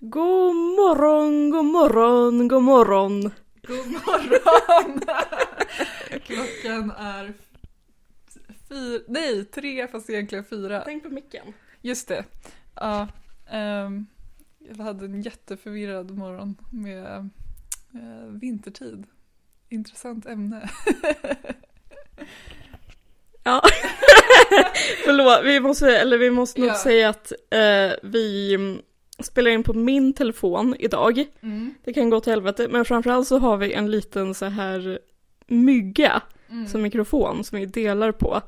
God morgon. God morgon. Klockan är 3 fast egentligen 4. Tänk på micken. Just det. Ja, jag hade en jätteförvirrad morgon med vintertid. Intressant ämne. Ja. Förlåt, vi måste nog säga att vi spelar in på min telefon idag. Mm. Det kan gå till helvete, men framförallt så har vi en liten så här mygga som mikrofon som vi delar på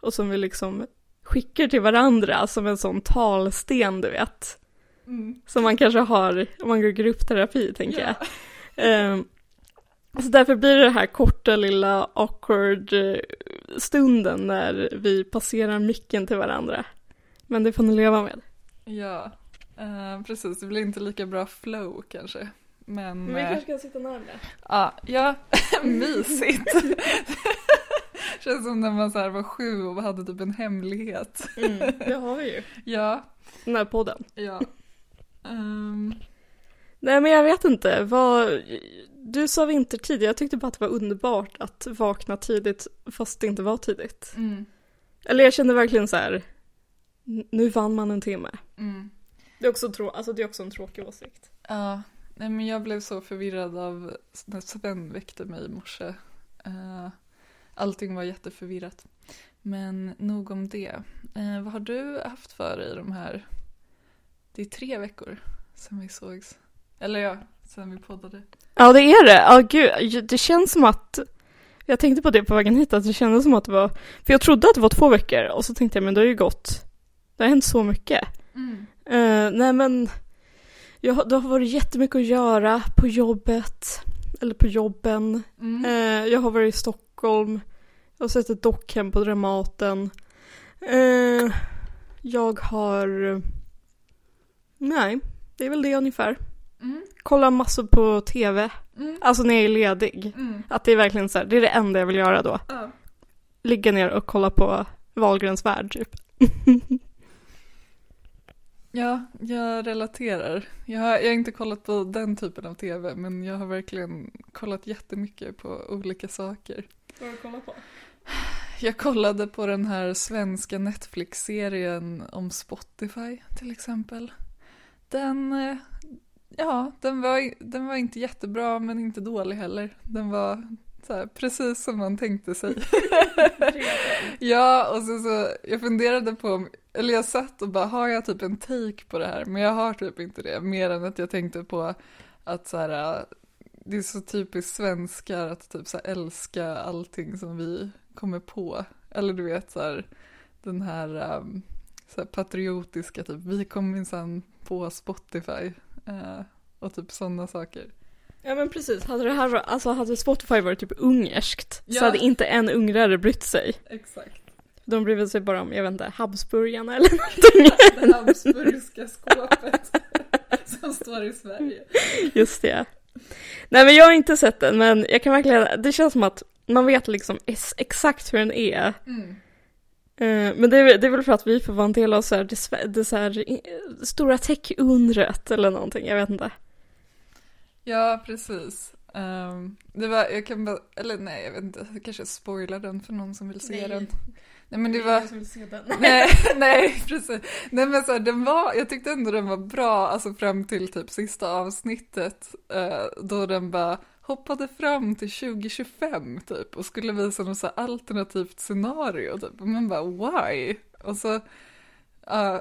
och som vi liksom skickar till varandra som en sån talsten, du vet. Mm. Som man kanske har om man går gruppterapi, tänker jag. Så därför blir det här korta lilla awkward stunden när vi passerar micken till varandra. Men det får ni leva med. Ja, precis. Det blir inte lika bra flow kanske. Men vi kanske kan sitta närmare. Ja, mysigt. Känns som när man så här var 7 och hade typ en hemlighet. Det har vi ju. Ja. Den här podden. Ja. Nej, men jag vet inte. Du sa vintertid. Jag tyckte bara att det var underbart att vakna tidigt fast det inte var tidigt. Mm. Eller jag kände verkligen så här, nu vann man en timme. Mm. Det är också en tråkig åsikt. Ja, nej, men jag blev så förvirrad av när Sven väckte mig i morse. Allting var jätteförvirrat. Men nog om det. Vad har du haft för dig de här... Det är 3 veckor sedan vi sågs. Eller ja, sedan vi poddade. Ja, det är det. Ja, gud. Det känns som att... Jag tänkte på det på vägen hit. Att det kändes som att det var... För jag trodde att det var 2 veckor. Och så tänkte jag, men det har ju gått... Det har hänt så mycket. Mm. Nej, men... Det har varit jättemycket att göra på jobbet. Eller på jobben. Mm. Jag har varit i Stockholm. Jag har sett ett dockhem på Dramaten. Jag har... Nej, det är väl det ungefär. Mm. Kolla massor på tv. Mm. Alltså när jag är ledig. Mm. Att det är verkligen så här, det är det enda jag vill göra då. Ja. Ligga ner och kolla på Wahlgrens värld typ. Ja, jag relaterar. Jag har inte kollat på den typen av tv, men jag har verkligen kollat jättemycket på olika saker. Vad har du kollat på? Jag kollade på den här svenska Netflix-serien om Spotify till exempel. Den var inte jättebra, men inte dålig heller. Den var så här, precis som man tänkte sig. Ja, och så jag funderade på, eller jag satt och bara, har jag typ en take på det här? Men jag har typ inte det, mer än att jag tänkte på att så här, det är så typiskt svenskar att typ så här, älska allting som vi kommer på. Eller du vet så här, den här... Så här patriotiska, typ. Vi kom minsann på Spotify och typ sådana saker. Ja, men precis. Hade Spotify varit typ ungerskt så hade inte en ungrare brytt sig. Exakt. De bryr sig bara om, jag vet inte, Habsburgarna eller någonting. Det habsburgska skåpet som står i Sverige. Just det. Nej, men jag har inte sett den, men jag kan verkligen... Det känns som att man vet liksom exakt hur den är. Mm. Men det är väl för att vi får vara en del av så här, det så här, stora tech-undret eller någonting, jag vet inte. Ja, precis. Det var, jag kan bara, eller nej, jag vet inte, jag kanske spoilar den för någon som vill se den. Nej, men det var... Jag som vill se den. nej, precis. Nej, men så här, jag tyckte ändå den var bra, alltså fram till typ sista avsnittet, då den bara... hoppade fram till 2025 typ och skulle visa något så alternativt scenario typ. Och man bara, why? Och så,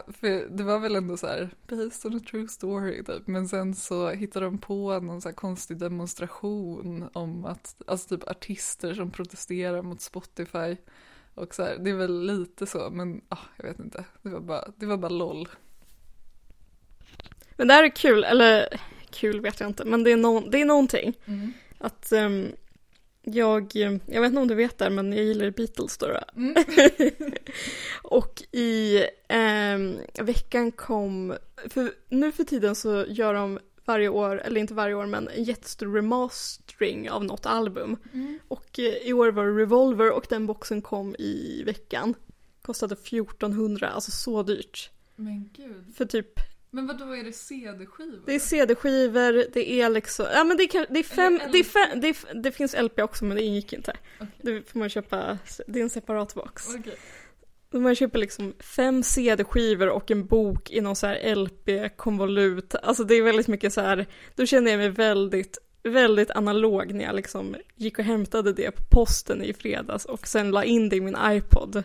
för det var väl ändå så här, based on a true story typ. Men sen så hittade de på någon så här konstig demonstration om att, alltså typ artister som protesterar mot Spotify. Och så här, det är väl lite så, men jag vet inte. Det var bara LOL. Men det här är kul, eller... Kul vet jag inte, men det är någonting. Mm. Att jag vet inte om du vet det, men jag gillar Beatles då. Mm. Och i veckan kom, för nu för tiden så gör de varje år, eller inte varje år, men en jättestor remastering av något album. Mm. Och i år var det Revolver och den boxen kom i veckan. Kostade 1400, alltså så dyrt. Men gud. För typ Men vad då är det CD-skivor? Det är CD-skivor, det är liksom... Ja, men det finns LP också, men det ingick inte. Okay. Det får man köpa, det är en separat box. Okay. Man köper liksom 5 CD-skivor och en bok i någon så här LP-konvolut. Alltså det är väldigt mycket så här... Då känner jag mig väldigt, väldigt analog när jag liksom gick och hämtade det på posten i fredags och sen la in det i min iPod.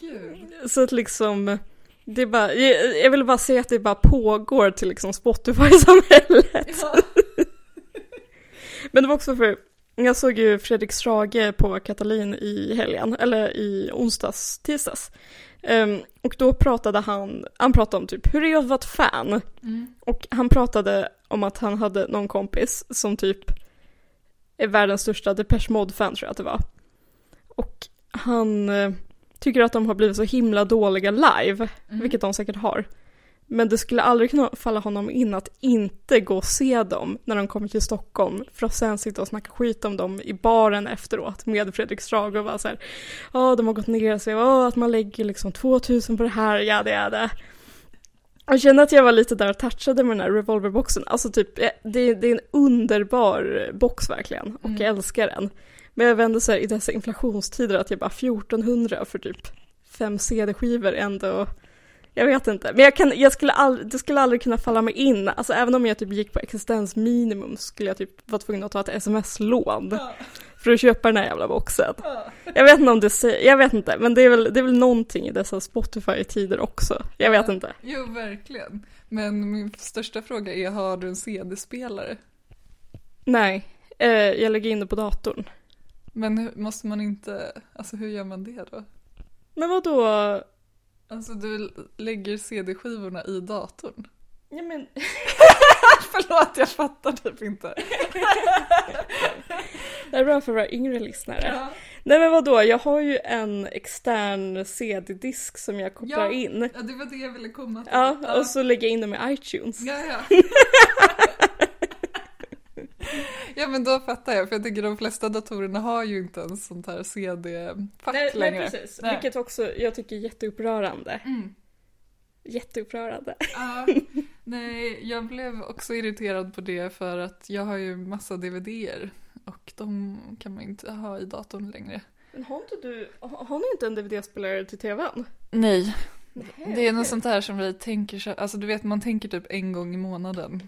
Gud. Så att liksom... Det är bara, jag vill bara säga att det bara pågår till liksom Spotify-samhället. Ja. Men det var också för... Jag såg ju Fredrik Strage på Katalin i helgen. Eller i onsdags, tisdags. Och då pratade han pratade om typ hur det är att vara ett fan. Mm. Och han pratade om att han hade någon kompis som typ är världens största Depeche Mode-fan, tror jag att det var. Och han... tycker att de har blivit så himla dåliga live, vilket de säkert har. Men det skulle aldrig kunna falla honom in att inte gå och se dem när de kommer till Stockholm, för att sen sitta och snacka skit om dem i baren efteråt med Fredrik Strage och bara så här, de har gått ner sig, att man lägger liksom 2000 på det här, ja det är det. Jag kände att jag var lite där och touchade med den här Revolver-boxen. Alltså typ, det är en underbar box verkligen, och jag älskar den. Men jag vände så här, i dessa inflationstider, att jag bara 1400 för typ 5 CD-skivor ändå. Jag vet inte. Men det skulle aldrig kunna falla mig in. Alltså även om jag typ gick på existensminimum skulle jag typ vara tvungen att ta ett sms-lån för att köpa den här jävla boxen. Jag vet inte om det säger... Jag vet inte. Men det är väl någonting i dessa Spotify-tider också. Jag vet inte. Jo, verkligen. Men min största fråga är, har du en CD-spelare? Nej. Jag lägger in det på datorn. Men måste man inte... Alltså hur gör man det då? Men vadå? Alltså du lägger CD-skivorna i datorn. Ja men... Förlåt, jag fattar typ inte. Det är bra för våra yngre lyssnare. Ja. Nej men vadå? Jag har ju en extern CD-disk som jag kopplar in. Ja, det var det jag ville komma till. Ja, och så lägger jag in dem i iTunes. Ja. Ja, men då fattar jag. För jag tycker de flesta datorerna har ju inte en sånt här CD-pack längre. Nej, precis. Nej. Vilket också jag tycker är jätteupprörande. Mm. Jätteupprörande. Ja. Nej, jag blev också irriterad på det för att jag har ju massa DVDer. Och de kan man inte ha i datorn längre. Men har ni inte en DVD-spelare till tvn? Nej. Det är något sånt här som vi tänker... Alltså du vet, man tänker typ en gång i månaden.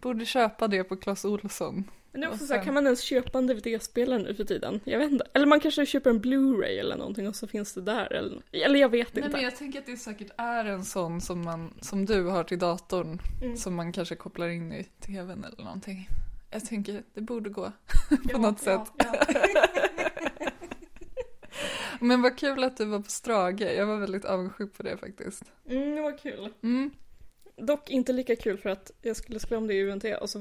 Borde köpa det på Clas Ohlson. Men också så här, kan man ens köpa en DVD-spelare nu för tiden? Jag vet inte. Eller man kanske köper en Blu-ray eller någonting och så finns det där. Eller jag vet inte. Nej, men jag tänker att det säkert är en sån som du har till datorn. Mm. Som man kanske kopplar in i tvn eller någonting. Jag tänker, det borde gå på något sätt. Men vad kul att du var på Strage. Jag var väldigt avundsjuk på det faktiskt. Det var kul. Dock inte lika kul för att jag skulle spela om det i UNT. Och så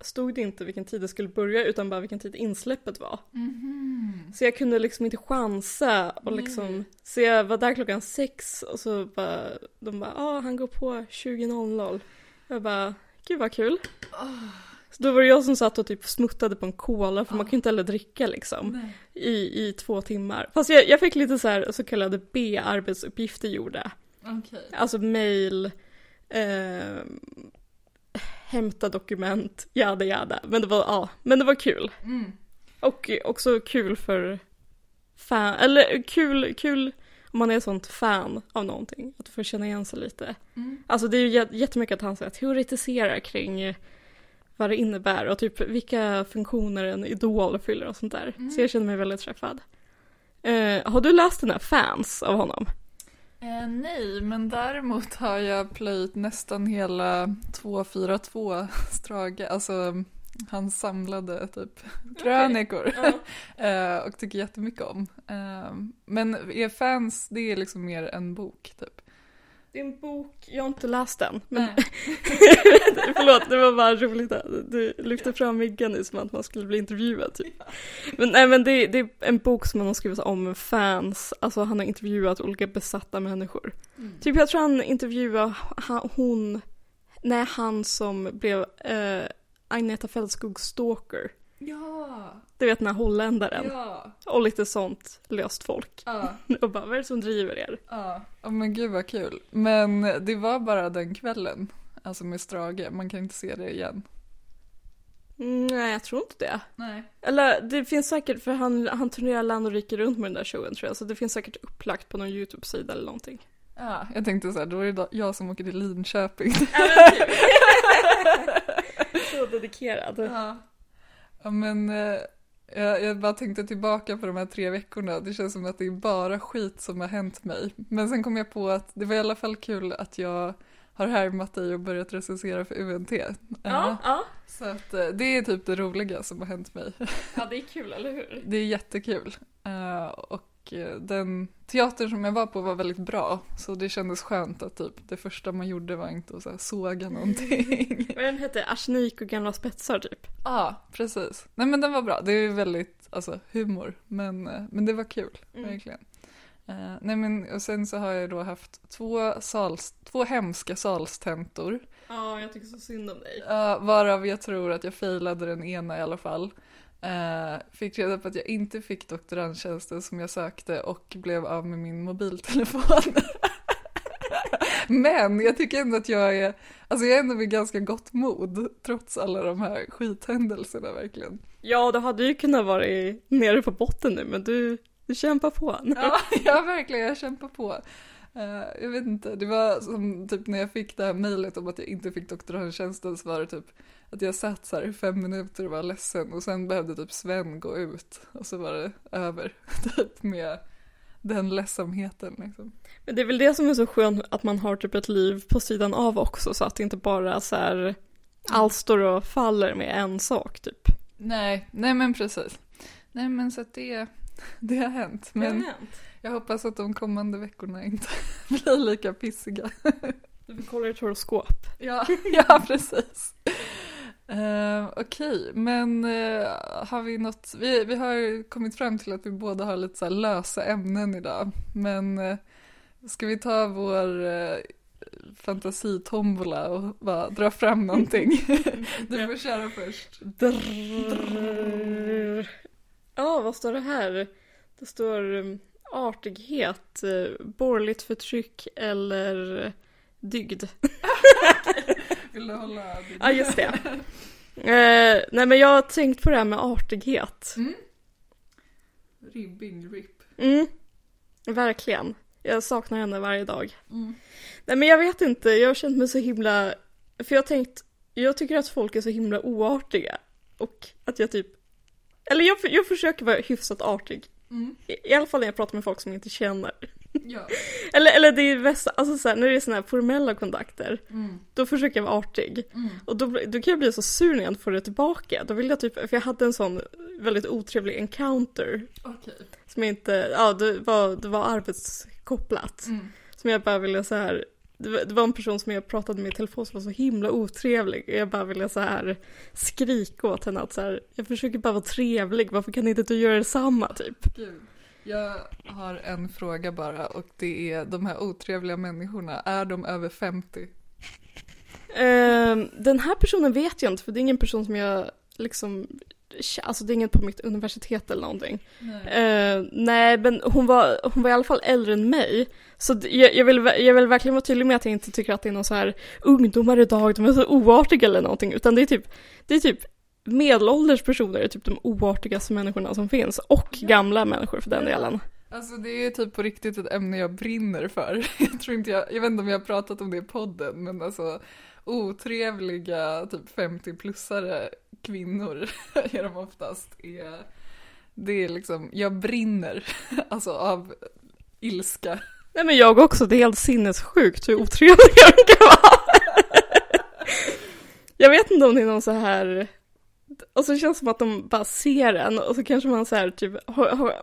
stod det inte vilken tid det skulle börja utan bara vilken tid insläppet var. Så jag kunde liksom inte chansa. Och liksom, så jag var där klockan 6 och så bara, de bara, han går på 20.00. Jag bara, gud vad kul. Så då var det jag som satt och typ smuttade på en cola, för man kan ju inte heller dricka liksom i 2 timmar. Fast jag fick lite så här så kallade B-arbetsuppgifter gjorda. Okay. Alltså mejl, hämta dokument, jada. Men det var kul. Och också kul för fan, eller kul om man är sånt fan av någonting, att få känna igen sig lite. Alltså det är ju jättemycket att han säger att teoretisera kring vad det innebär och typ vilka funktioner en idol fyller och sånt där. Så jag känner mig väldigt träffad. Har du läst den här Fans av honom? Nej, men däremot har jag plöjt nästan hela 242 Strage, alltså han samlade typ krönikor och tycker jättemycket om. Men är Fans, det är liksom mer en bok typ. Det är en bok, jag har inte läst den. Men... Förlåt, det var bara roligt. Du lyfte fram myggan nu som att man skulle bli intervjuad. Typ. Men det är en bok som han har skrivit om fans. Alltså han har intervjuat olika besatta människor. Typ jag tror han intervjuade han som blev Agnetha Fältskog stalker. Ja. Du vet, den här holländaren. Ja. Och lite sånt löst folk. Ja. Och bara, vad är det som driver er? Ja, oh, men gud vad kul. Men det var bara den kvällen. Alltså med Strage, man kan inte se det igen. Nej, jag tror inte det. Nej. Eller det finns säkert, för han turnerar land och rike runt med den där showen, tror jag. Så det finns säkert upplagt på någon YouTube-sida eller någonting. Ja, jag tänkte så här, då är det jag som åker till Linköping. Så dedikerad. Ja. Ja, men jag bara tänkte tillbaka på de här 3 veckorna. Det känns som att det är bara skit som har hänt mig. Men sen kom jag på att det var i alla fall kul att jag har härmat dig och börjat recensera för UNT. Ja. Så att, det är typ det roliga som har hänt mig. Ja, det är kul, eller hur? Det är jättekul. Och den teater som jag var på var väldigt bra. Så det kändes skönt att typ det första man gjorde var inte att så här såga någonting. Men den hette Arsenik och gamla spetsar typ. Ja, precis. Nej, men den var bra. Det är väldigt humor. Men det var kul, verkligen. Nej, men och sen så har jag då haft 2 hemska salstentor. Ja, jag tycker så synd om dig. Varav jag tror att jag failade den ena i alla fall. Fick reda på att jag inte fick doktorandtjänsten som jag sökte och blev av med min mobiltelefon. Men jag tycker ändå att jag är ändå med ganska gott mod trots alla de här skithändelserna verkligen. Ja, då hade ju kunnat vara nere på botten nu, men du kämpar på. Ja, verkligen. Jag kämpar på. Jag vet inte. Det var som typ när jag fick det här mejlet om att jag inte fick doktorandtjänsten, så var det typ att jag satt så här i 5 minuter och var ledsen. Och sen behövde typ Sven gå ut. Och så var det över typ med den ledsamheten. Liksom. Men det är väl det som är så skönt, att man har typ ett liv på sidan av också. Så att det inte bara så här allt står och faller med en sak typ. Nej men precis. Nej, men så att det har hänt, men jag hoppas att de kommande veckorna inte blir lika pissiga. Du får kolla ett horoskop. Ja, precis. Okej, men har vi något... Vi har kommit fram till att vi båda har lite så här lösa ämnen idag, men ska vi ta vår fantasitombola och bara dra fram någonting? Du får köra först. Ja, vad står det här? Det står artighet, borgerligt förtryck eller dygd. Vill du hålla dygd? Ja, just det. Nej, men jag har tänkt på det här med artighet. Mm. Ribbing rip. Mm. Verkligen. Jag saknar henne varje dag. Mm. Nej, men jag vet inte. Jag har känt mig så himla... För jag tycker att folk är så himla oartiga. Och att jag typ... Eller jag försöker vara hyfsat artig. Mm. I alla fall när jag pratar med folk som jag inte känner. Ja. eller det är bästa, alltså så här, när det är såna här formella kontakter, då försöker jag vara artig. Mm. Och då kan jag bli så sur när jag får det tillbaka. Då vill jag typ, för jag hade en sån väldigt otrevlig encounter. Okay. Som inte, ja, det var arbetskopplat. Mm. Som jag bara ville så här, det var en person som jag pratade med i telefon som var så himla otrevlig. Jag bara ville så här skrika åt henne att så här, jag försöker bara vara trevlig. Varför kan inte du göra detsamma typ? Gud. Jag har en fråga bara, och det är de här otrevliga människorna. Är de över 50? Den här personen vet jag inte, för det är ingen person som jag liksom... Alltså det är inget på mitt universitet eller någonting. Nej, men hon var i alla fall äldre än mig. Så jag vill verkligen vara tydlig med att jag inte tycker att det är någon så här ungdomar idag, de är så oartiga eller någonting. Utan det är typ medelålders personer är typ de oartigaste människorna som finns. Och gamla människor för den delen. Alltså det är typ på riktigt ett ämne jag brinner för. Jag vet inte om jag har pratat om det i podden, men alltså... otrevliga typ 50-plussare kvinnor är de oftast. Det är liksom, jag brinner alltså av ilska. Nej, men jag också, det är helt sinnessjukt hur otrevliga de kan vara. Jag vet inte om det är någon så här, och så känns det som att de bara ser en, och så kanske man så här typ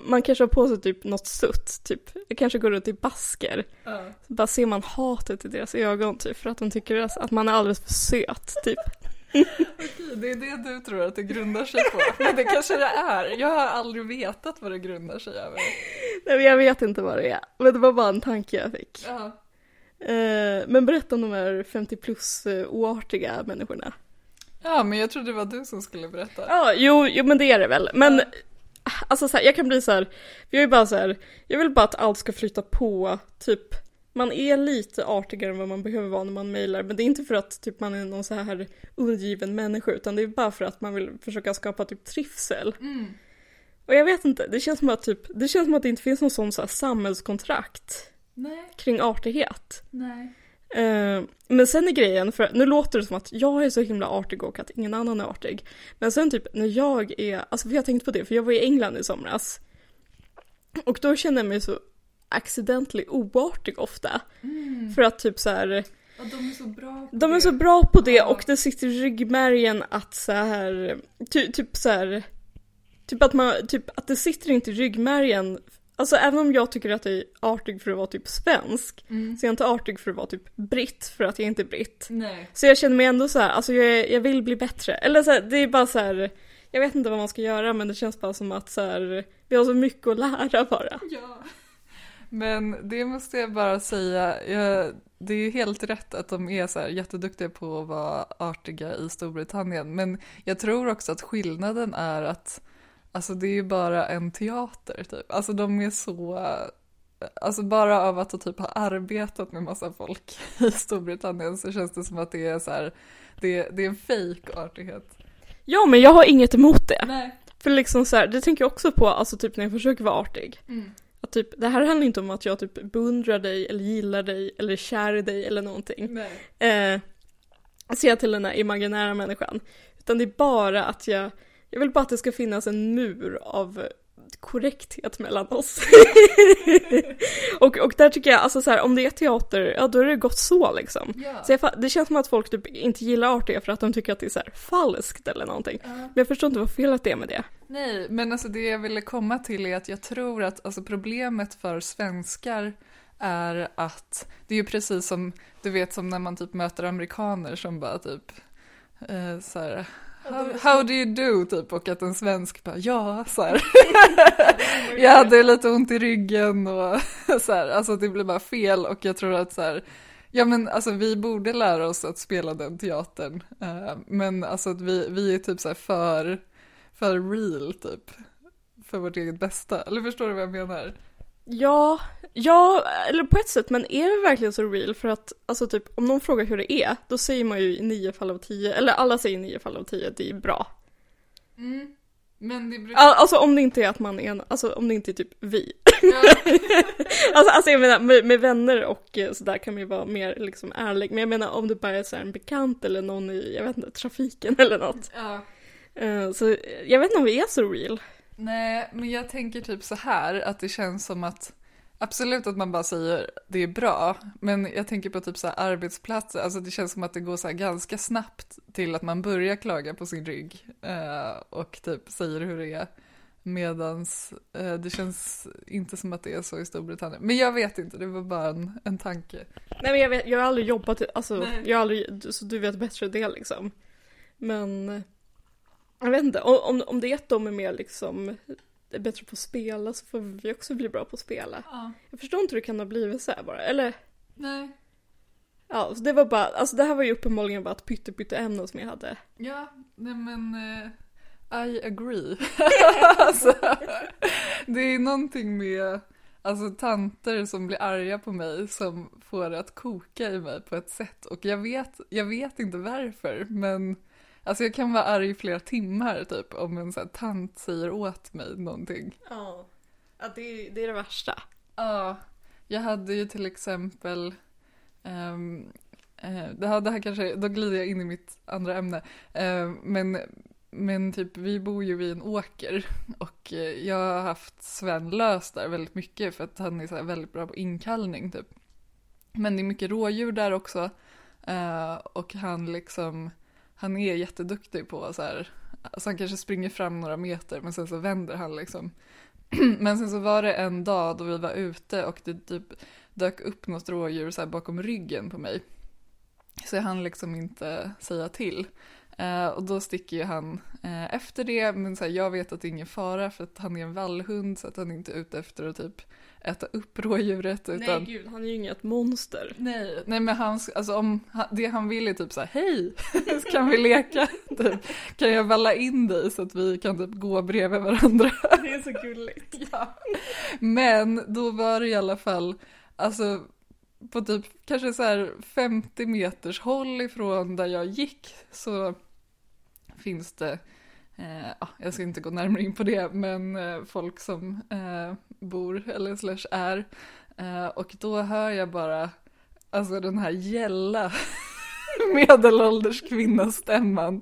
man kanske har på sig typ något sutt typ. Jag kanske går runt i basker. Så bara ser man hatet i deras ögon typ, för att de tycker att man är alldeles för söt typ. Okej, det är det du tror att det grundar sig på. Men det kanske det är. Jag har aldrig vetat vad det grundar sig över. Nej, men jag vet inte vad det är. Men det var bara en tanke jag fick. Men berätta om de här 50 plus oartiga människorna. Ja, men jag trodde det var du som skulle berätta. Ja, jo men det är det väl. Men alltså så här, jag kan bli så här, vi är ju bara så här, jag vill bara att allt ska flyta på, typ man är lite artigare än vad man behöver vara när man mejlar, men det är inte för att typ man är någon så här undergiven människa, utan det är bara för att man vill försöka skapa typ trivsel. Mm. Och jag vet inte, det känns som att typ det känns som att det inte finns någon sån så här samhällskontrakt. Nej. Kring artighet. Nej. Men sen är grejen, för nu låter det som att jag är så himla artig och att ingen annan är artig, men sen typ när jag är, alltså för jag tänkte på det, för jag var i England i somras och då kände jag mig så accidentally oartig ofta. Mm. För att typ så här, ja, de är så bra på det ja. Och det sitter i ryggmärgen att så här att det sitter inte i ryggmärgen. Alltså även om jag tycker att jag är artig för att vara typ svensk, så är jag inte artig för att vara typ britt, för att jag inte är britt. Nej. Så jag känner mig ändå så här, alltså jag vill bli bättre. Eller så här, det är bara så här, jag vet inte vad man ska göra, men det känns bara som att så här, vi har så mycket att lära bara. Ja. Men det måste jag bara säga, det är ju helt rätt att de är så här jätteduktiga på att vara artiga i Storbritannien. Men jag tror också att skillnaden är att alltså det är ju bara en teater typ. Alltså de är så, alltså bara av att typ ha arbetat med massa folk i Storbritannien så känns det som att det är så här, det är en fejkartighet. Ja, men jag har inget emot det. Nej. För liksom så här, det tänker jag också på, alltså typ när jag försöker vara artig. Mm. Att typ det här handlar inte om att jag typ beundrar dig eller gillar dig eller är kär i dig eller någonting. Nej. Ser till den här imaginära människan, utan det är bara att jag vill bara att det ska finnas en mur av korrekthet mellan oss. och där tycker jag, alltså så här, om det är teater, ja då är det gott så liksom. Yeah. Så det känns som att folk typ inte gillar artiga för att de tycker att det är så här falskt eller någonting. Men jag förstår inte vad felet det är med det. Nej, men alltså det jag ville komma till är att jag tror att alltså, problemet för svenskar är att det är ju precis som, du vet som när man typ möter amerikaner som bara typ så här... How do you do? Typ, och att en svensk bara, ja, så här. Jag hade lite ont i ryggen och så här, alltså det blev bara fel, och jag tror att så här, ja men alltså vi borde lära oss att spela den teatern, men alltså att vi är typ så här för real typ, för vårt eget bästa, eller förstår du vad jag menar? Ja, eller på ett sätt, men är det verkligen så real? För att alltså typ, om någon frågar hur det är, då säger man ju 9 fall av 10, eller alla säger 9 fall av 10, det är bra. Mm. Men det brukar... Alltså om det inte är att man är, alltså om det inte är typ vi. Ja. alltså jag menar, med vänner och sådär kan man ju vara mer liksom ärlig, men jag menar om det bara är så här en bekant eller någon i, jag vet inte, trafiken eller något. Ja. Så jag vet inte om vi är så real. Nej, men jag tänker typ så här, att det känns som att absolut att man bara säger det är bra, men jag tänker på typ så här arbetsplatser, alltså det känns som att det går så här ganska snabbt till att man börjar klaga på sin rygg och typ säger hur det är, medans det känns inte som att det är så i Storbritannien. Men jag vet inte, det var bara en tanke. Nej, men jag har aldrig jobbat, alltså jag har aldrig, så du vet bättre det liksom. Men... jag vet inte, om det är att de är mer liksom är bättre på att spela så får vi också bli bra på att spela. Ja. Jag förstår inte hur det kan ha blivit så här bara, eller? Nej. Ja, så det var bara, alltså det här var ju uppenbarligen bara ett pytteämne som jag hade. Ja, nej men I agree. Alltså, det är någonting med alltså tanter som blir arga på mig som får att koka i mig på ett sätt, och jag vet inte varför, men alltså jag kan vara arg i flera timmar typ om en så här tant säger åt mig någonting. Ja, det är det värsta. Ja, jag hade ju till exempel, det här kanske, då glider jag in i mitt andra ämne. Men typ vi bor ju vid en åker, och jag har haft Sven Lös där väldigt mycket för att han är så här väldigt bra på inkallning typ. Men det är mycket rådjur där också, och han är jätteduktig på så här, alltså han kanske springer fram några meter men sen så vänder han liksom. Men sen så var det en dag då vi var ute och det typ dök upp något rådjur så här bakom ryggen på mig. Så jag hann liksom inte säga till. Och då sticker ju han efter det, men så här, jag vet att det är ingen fara för att han är en vallhund, så att han inte är ute efter att typ äta upp rådjuret. Utan... Nej gud, han är ju inget monster. Nej men hans, alltså, om det han vill är typ så här: hej, kan vi leka? Typ, kan jag valla in dig så att vi kan typ gå bredvid varandra? Det är så gulligt. Ja. Men då var det i alla fall, alltså på typ kanske så här 50 meters håll ifrån där jag gick så finns det, jag ska inte gå närmare in på det, men folk som bor eller slash är, och då hör jag bara alltså den här gälla medelålders kvinnastämman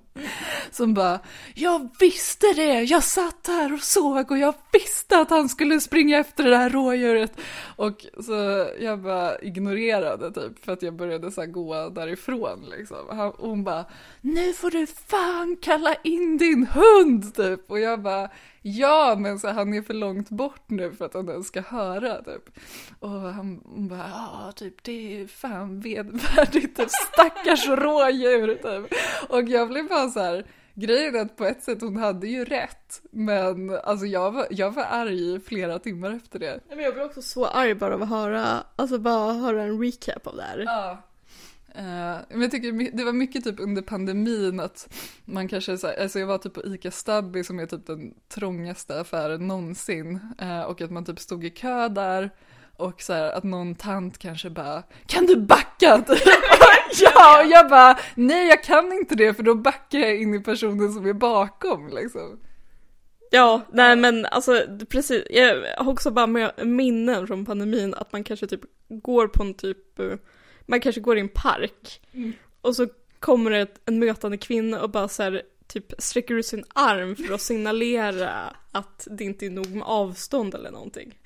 som bara, jag visste det, jag satt här och såg och jag visste att han skulle springa efter det här rådjuret. Och så jag bara ignorerade typ, för att jag började så här gå därifrån liksom. Och hon bara, nu får du fan kalla in din hund typ. Och jag bara, ja men så han är för långt bort nu för att han ens ska höra typ. Och hon bara, ja typ det är fan vedvärdigt typ, stackars rådjur typ. Och jag blev bara så här, grejen är att på ett sätt hon hade ju rätt, men alltså jag var arg i flera timmar efter det. Men jag blev också så arg bara av att höra, alltså bara höra en recap av det här. Ja. Men jag tycker det var mycket typ under pandemin att man kanske så här, alltså jag var typ på Ica Stubby som är typ den trångaste affären någonsin, och att man typ stod i kö där och så här, att någon tant kanske bara, kan du backa? Ja, och jag bara, nej jag kan inte det, för då backar jag in i personen som är bakom liksom. Ja, nej men alltså precis, jag har också bara minnen från pandemin att man kanske typ går på en typ, man kanske går i en park och så kommer det en mötande kvinna och bara så här, typ sträcker ut sin arm för att signalera att det inte är nog med avstånd eller någonting.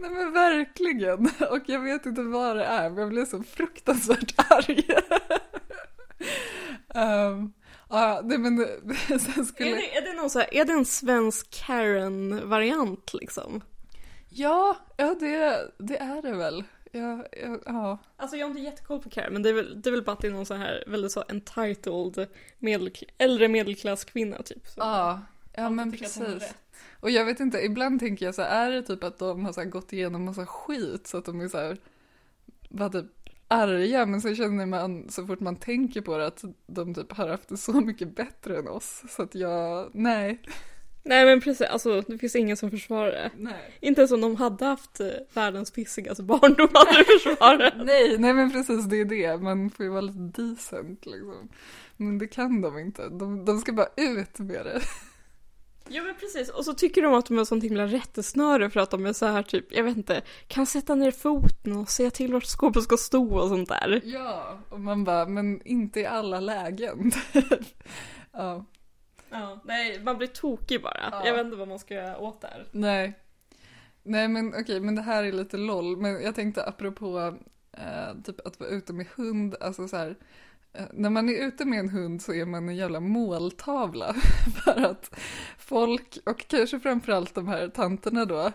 Nej men verkligen, och jag vet inte vad det är, men jag blev så fruktansvärt arg. Är det en svensk Karen-variant liksom? Ja det är det väl. Ja. Alltså jag har inte jättekoll på Karen, men det är väl bara att det är någon så här väldigt så entitled äldre medelklasskvinna typ. Så. Ja men precis. Och jag vet inte, ibland tänker jag så här, är det typ att de har så här gått igenom massa skit så att de är så här bara typ arga, men så känner man så fort man tänker på det att de typ har haft det så mycket bättre än oss, så att jag, nej men precis, alltså det finns ingen som försvarar det. Nej. Inte ens om de hade haft världens pissigaste barn, de hade försvarat. nej men precis, det är det, man får ju vara lite decent liksom. Men det kan de inte, de ska bara ut med det. Ja men precis, och så tycker de att de är sånt himla rättesnöre för att de är så här typ, jag vet inte, kan sätta ner foten och se till vart skåpet ska stå och sånt där. Ja, och man bara, men inte i alla lägen. Ja. Ja, nej, man blir tokig bara. Ja. Jag vet inte vad man ska göra åt där. Nej men okej, men det här är lite loll, men jag tänkte apropå typ att vara ute med hund, alltså så här, när man är ute med en hund så är man en jävla måltavla för att folk, och kanske framförallt de här tanterna då,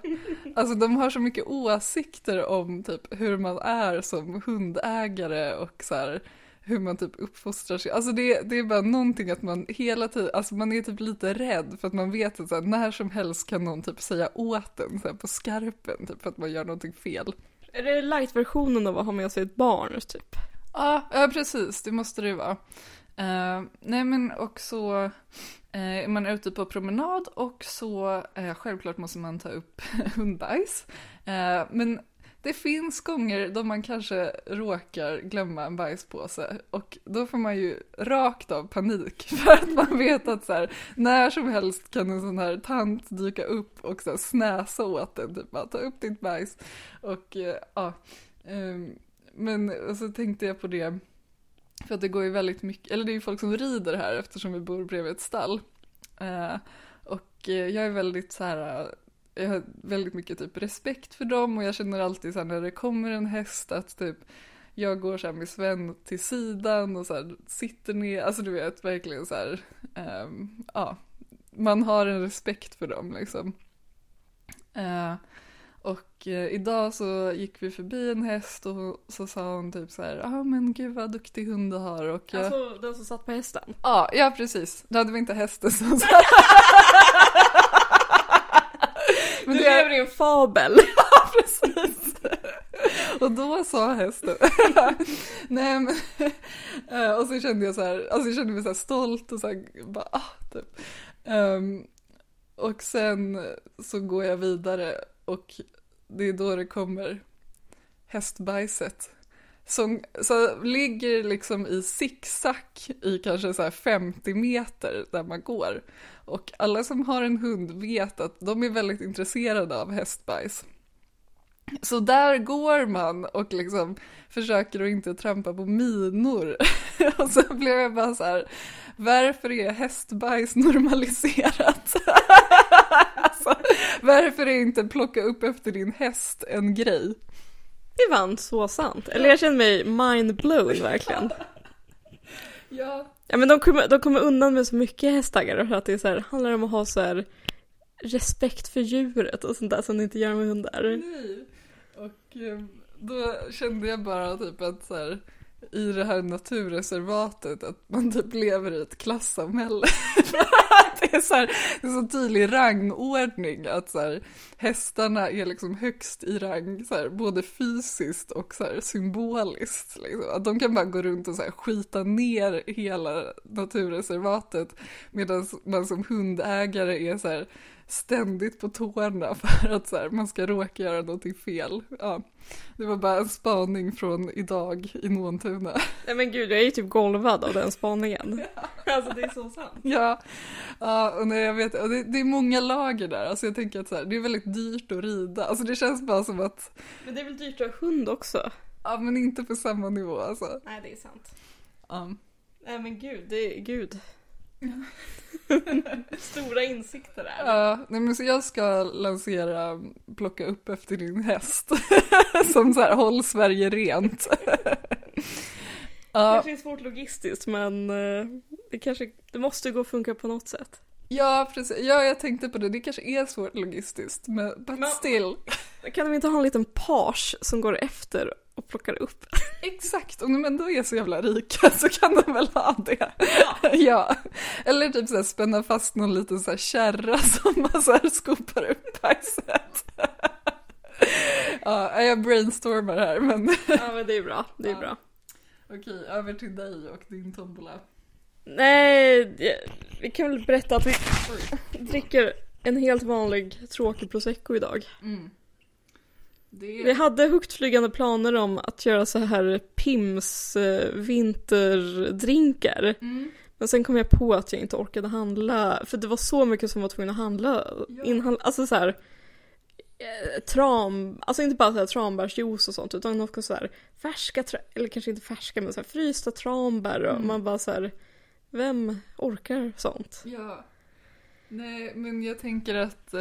alltså de har så mycket åsikter om typ hur man är som hundägare och så här, hur man typ uppfostrar sig. Alltså det är bara någonting att man hela tiden, alltså man är typ lite rädd för att man vet att så här, när som helst kan någon typ säga åt en så här, på skarpen typ, för att man gör någonting fel. Är det light-versionen av att ha med sig ett barn typ? Ja, precis. Det måste det vara. Nej, men också är man ute på promenad och så självklart måste man ta upp hundbajs. Men det finns gånger då man kanske råkar glömma en bajspåse och då får man ju rakt av panik för att man vet att så här, när som helst kan en sån här tant dyka upp och så här, snäsa åt en, typ bara ta upp ditt bajs. Och men så tänkte jag på det, för att det går ju väldigt mycket, eller det är ju folk som rider här eftersom vi bor bredvid ett stall. Och jag är väldigt så här, jag har väldigt mycket typ respekt för dem, och jag känner alltid så här, när det kommer en häst, att typ jag går så här med Sven till sidan och så här, sitter ner, alltså du vet verkligen så här, man har en respekt för dem liksom. Och idag så gick vi förbi en häst och så sa hon typ så här, men gud vad duktig hund du har. Och jag... Alltså den som satt på hästen? Ja precis, då hade vi inte hästen som satt. Men du lever i en fabel. Ja, precis. Och då sa hästen. Nej, men, och så kände jag så här, alltså jag kände mig så här stolt och så här, bara, typ. Och sen så går jag vidare och det är då det kommer hästbajset. Som så ligger liksom i zigzag i kanske så här 50 meter där man går. Och alla som har en hund vet att de är väldigt intresserade av hästbajs. Så där går man och liksom försöker att inte trampa på minor. Och så blev jag bara så här, varför är hästbajs normaliserat? Alltså, varför är inte plocka upp efter din häst en grej? Det vann så sant. Eller jag känner mig mindblown verkligen. Ja. Ja, men de kommer undan med så mycket hästtaggar för att det är så här, handlar om att ha så här respekt för djuret och sånt där som det inte gör med hundar. Nej. Och då kände jag bara typ att så här, i det här naturreservatet att man typ lever i ett klassamhälle. Det är så här, det är så tydlig rangordning att så här, hästarna är liksom högst i rang så här, både fysiskt och så här, symboliskt. Liksom. Att de kan bara gå runt och så här, skita ner hela naturreservatet medan man som hundägare är så här, ständigt på tårna för att så här, man ska råka göra någonting fel. Ja. Det var bara en spaning från idag i Nåntuna. Nej men gud, jag är ju typ golvad av den spaningen. Ja. Alltså det är så sant. Ja, ja och nej, jag vet, och det är många lager där. Alltså jag tänker att så här, det är väldigt dyrt att rida. Alltså det känns bara som att... Men det är väl dyrt att ha hund också? Ja, men inte på samma nivå alltså. Nej, det är sant. Ja. Nej men gud, det är gud. Stora insikter där. Ja, nej men så jag ska lansera plocka upp efter din häst som så här håll Sverige rent. Ja. Det är svårt logistiskt men det måste gå att funka på något sätt. Ja, precis. Ja, jag tänkte på det. Det kanske är svårt logistiskt men still. Kan de inte ha en liten page som går efter och plockar upp? Exakt, om de ändå är så jävla rika så kan de väl ha det. Ja. Ja. Eller typ så här, spänna fast någon liten så här kärra som man så här skopar upp bajset. Ja, jag brainstormar här. Men... Ja, men det är bra. Det är bra. Okej, över till dig och din tombola. Nej, vi kan väl berätta att vi dricker en helt vanlig tråkig prosecco idag. Mm. Det... Vi hade högtflygande planer om att göra så här Pims vinterdrinkar. Mm. Men sen kom jag på att jag inte orkade handla. För det var så mycket som var tvungen att handla. Ja. Alltså så här... alltså inte bara så här tranbärsjuice och sånt utan något så här färska eller kanske inte färska men så här frysta tranbär och man bara så här vem orkar sånt? Ja. Nej, men jag tänker att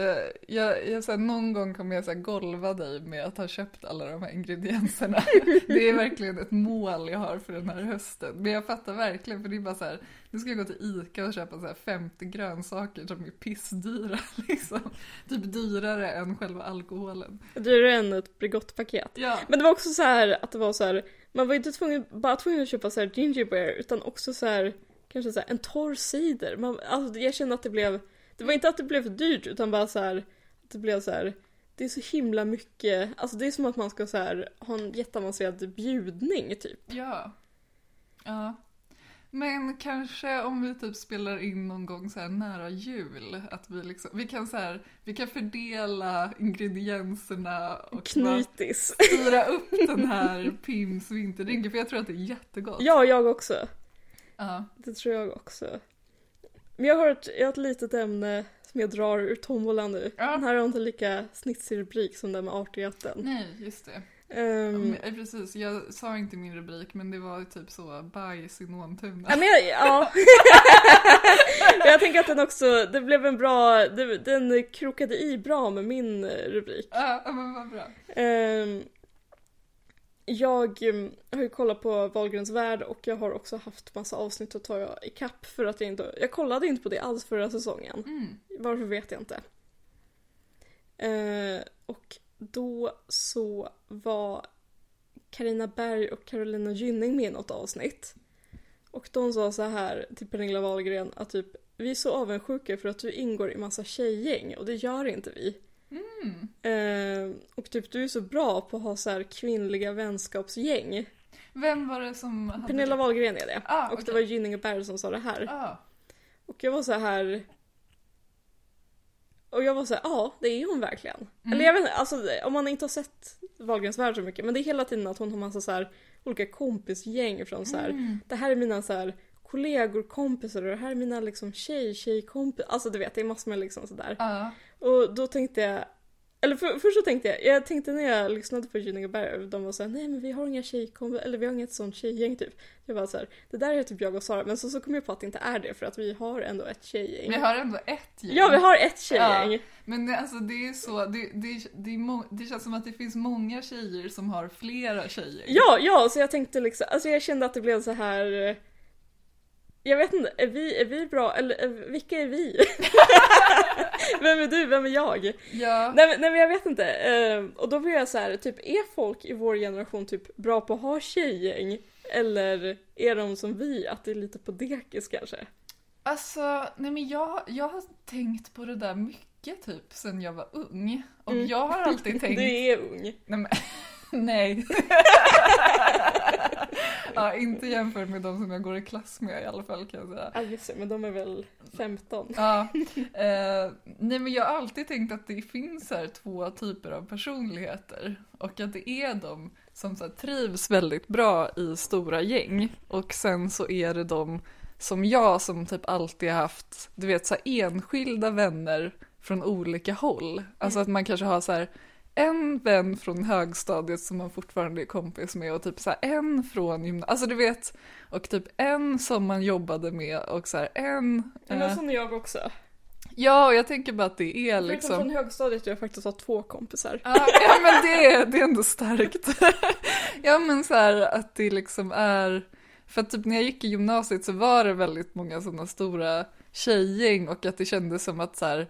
jag så här, någon gång kommer jag så här, golva dig med att ha köpt alla de här ingredienserna. Det är verkligen ett mål jag har för den här hösten. Men jag fattar verkligen, för det är bara så här, nu ska jag gå till Ica och köpa så här 50 grönsaker som är pissdyra. Liksom. Typ dyrare än själva alkoholen. Dyrare än ett Bregottpaket. Ja. Men det var också så här att det var så här, man var inte tvungen att köpa så här ginger beer utan också så här, kanske så här, en torr cider. Alltså, jag kände att det var inte att det blev för dyrt utan bara så här att det blev så här det är så himla mycket alltså det är som att man ska så här ha en jätteavancerad bjudning typ. Ja. Ja. Men kanske om vi typ spelar in någon gång så här nära jul att vi liksom vi kan så här vi kan fördela ingredienserna och knytis styra upp den här Pims vinterdrinken för jag tror att det är jättegott. Ja, jag också. Ja, det tror jag också. Men jag har ett litet ämne som jag drar ur tombolan nu. Ja. Den här har inte lika snitsig rubrik som den med artigheten. Nej, just det. Precis, jag sa inte min rubrik men det var typ så bajs i Nåntuna. Ja. Jag tänker att den också, det blev en bra, den krokade i bra med min rubrik. Ja, men vad bra. Jag har ju kollat på Wahlgrens värld och jag har också haft massa avsnitt att ta i kapp för att jag kollade inte på det alls förra säsongen. Mm. Varför vet jag inte. Och då så var Carina Berg och Carolina Gynning med i något avsnitt. Och de sa så här till Pernilla Wahlgren att typ vi är så avundsjuka för att du ingår i massa tjejgäng och det gör inte vi. Mm. Och typ du är så bra på att ha så här kvinnliga vänskapsgäng. Vem var det som hade... Pernilla Wahlgren är det. Ah, och okay. Det var Gynning och Bär som sa det här. Ah. Och jag var så här... Och jag var så här, ja, det är hon verkligen. Mm. Eller jag vet inte, alltså, om man inte har sett Wahlgrens värld så mycket. Men det är hela tiden att hon har massa så här, olika kompisgäng från så här... Mm. Det här är mina så här... kollegor, kompisar och det här är mina liksom tjejkompisar. Alltså du vet, det är massor med liksom sådär. Och då tänkte jag, eller först så tänkte jag tänkte när jag lyssnade på Gynning och Bär, de var såhär, nej men vi har inga tjejkompisar, eller vi har inget sånt tjejgäng typ. Jag bara såhär, det där är typ jag och Sara, men så kom jag på att det inte är det för att vi har ändå ett tjejgäng. Vi har ändå ett gäng. Ja, vi har ett tjejgäng. Ja. Men alltså det är så, det känns som att det finns många tjejer som har flera tjejgäng. Ja, så jag tänkte liksom, alltså jag kände att det blev så här. Jag vet inte, är vi bra? Eller vilka är vi? Vem är du? Vem är jag? Ja. Nej men jag vet inte. Och då blir jag så här, typ, är folk i vår generation typ bra på att ha tjejgäng? Eller är de som vi, att det är lite på dekis kanske? Alltså, nej men jag har tänkt på det där mycket typ sen jag var ung. Och jag har alltid tänkt... Du är ung. Nej. Ja, inte jämfört med de som jag går i klass med i alla fall kan jag säga. Ja, just det, men de är väl 15. Ja. Nej, men jag har alltid tänkt att det finns här två typer av personligheter. Och att det är de som så här, trivs väldigt bra i stora gäng. Och sen så är det de som jag som typ alltid har haft, du vet, så här, enskilda vänner från olika håll. Alltså att man kanske har så här... En vän från högstadiet som man fortfarande är kompis med och typ så här en från gymnasiet, alltså du vet, och typ en som man jobbade med och så här en... Men sån är jag också. Ja, och jag tänker bara att det är liksom... Från högstadiet jag faktiskt har 2 kompisar. Ja, men det är ändå starkt. Ja, men så här att det liksom är... För att typ när jag gick i gymnasiet så var det väldigt många sådana stora tjejgäng och att det kändes som att så här...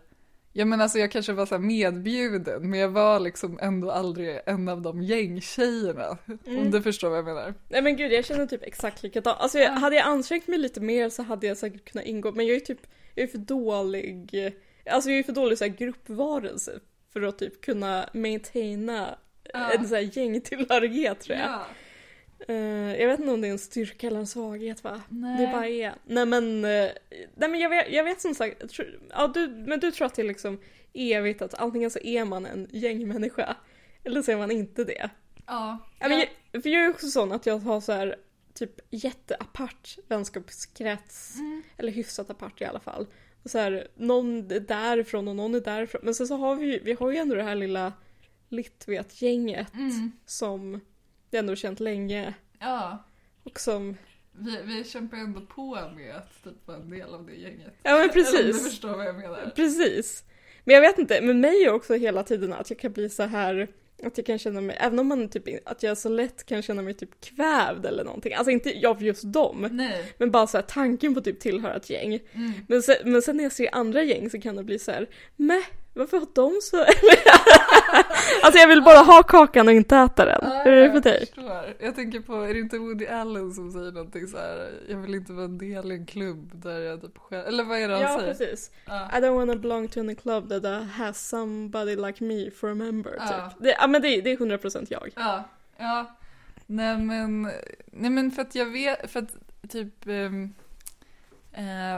Ja, men alltså jag kanske var så här medbjuden, men jag var liksom ändå aldrig en av de gängtjejerna, om du förstår vad jag menar. Nej men gud, jag känner typ exakt likadant. Alltså hade jag ansträngt mig lite mer så hade jag säkert kunnat ingå, men jag är för dålig. Alltså jag är för dålig så här gruppvarelse för att typ kunna maintaina en så här gängtillhörighet tror jag. Ja. Jag vet inte om det är en styrka eller en svaghet, va? Nej. Det bara är... Nej men jag vet som sagt... Du tror att det är liksom evigt att antingen så är man en gängmänniska eller så är man inte det. Ja. För jag är också sån att jag har så här typ jätteapart vänskapskrets. Eller hyfsat apart i alla fall. Och så här, någon är därifrån och någon är därifrån. Men sen så har vi har ju ändå det här lilla Litvet-gänget som... Det har ändå känt länge. Ja. Och som... Vi kämpar ändå på med att typ vara en del av det gänget. Ja, men precis. Du förstår vad jag menar. Precis. Men jag vet inte, men mig är också hela tiden att jag kan bli så här... Att jag kan känna mig, även om man typ, att jag så lätt kan känna mig typ kvävd eller någonting. Alltså inte jag för just dem. Nej. Men bara så här tanken på typ tillhöra ett gäng. Mm. Men sen när jag ser andra gäng så kan det bli så här, men varför har de så? Alltså jag vill bara ha kakan och inte äta den. Ja, hur är det för dig? Jag tänker på, är det inte Woody Allen som säger någonting så här, jag vill inte vara en del i en klubb där jag typ själv, eller vad är det han säger? Ja, precis. I don't wanna belong to any club that has somebody like me for a member. Typ. Men det är 100% jag. Ja. Nej men för att jag vet, för att typ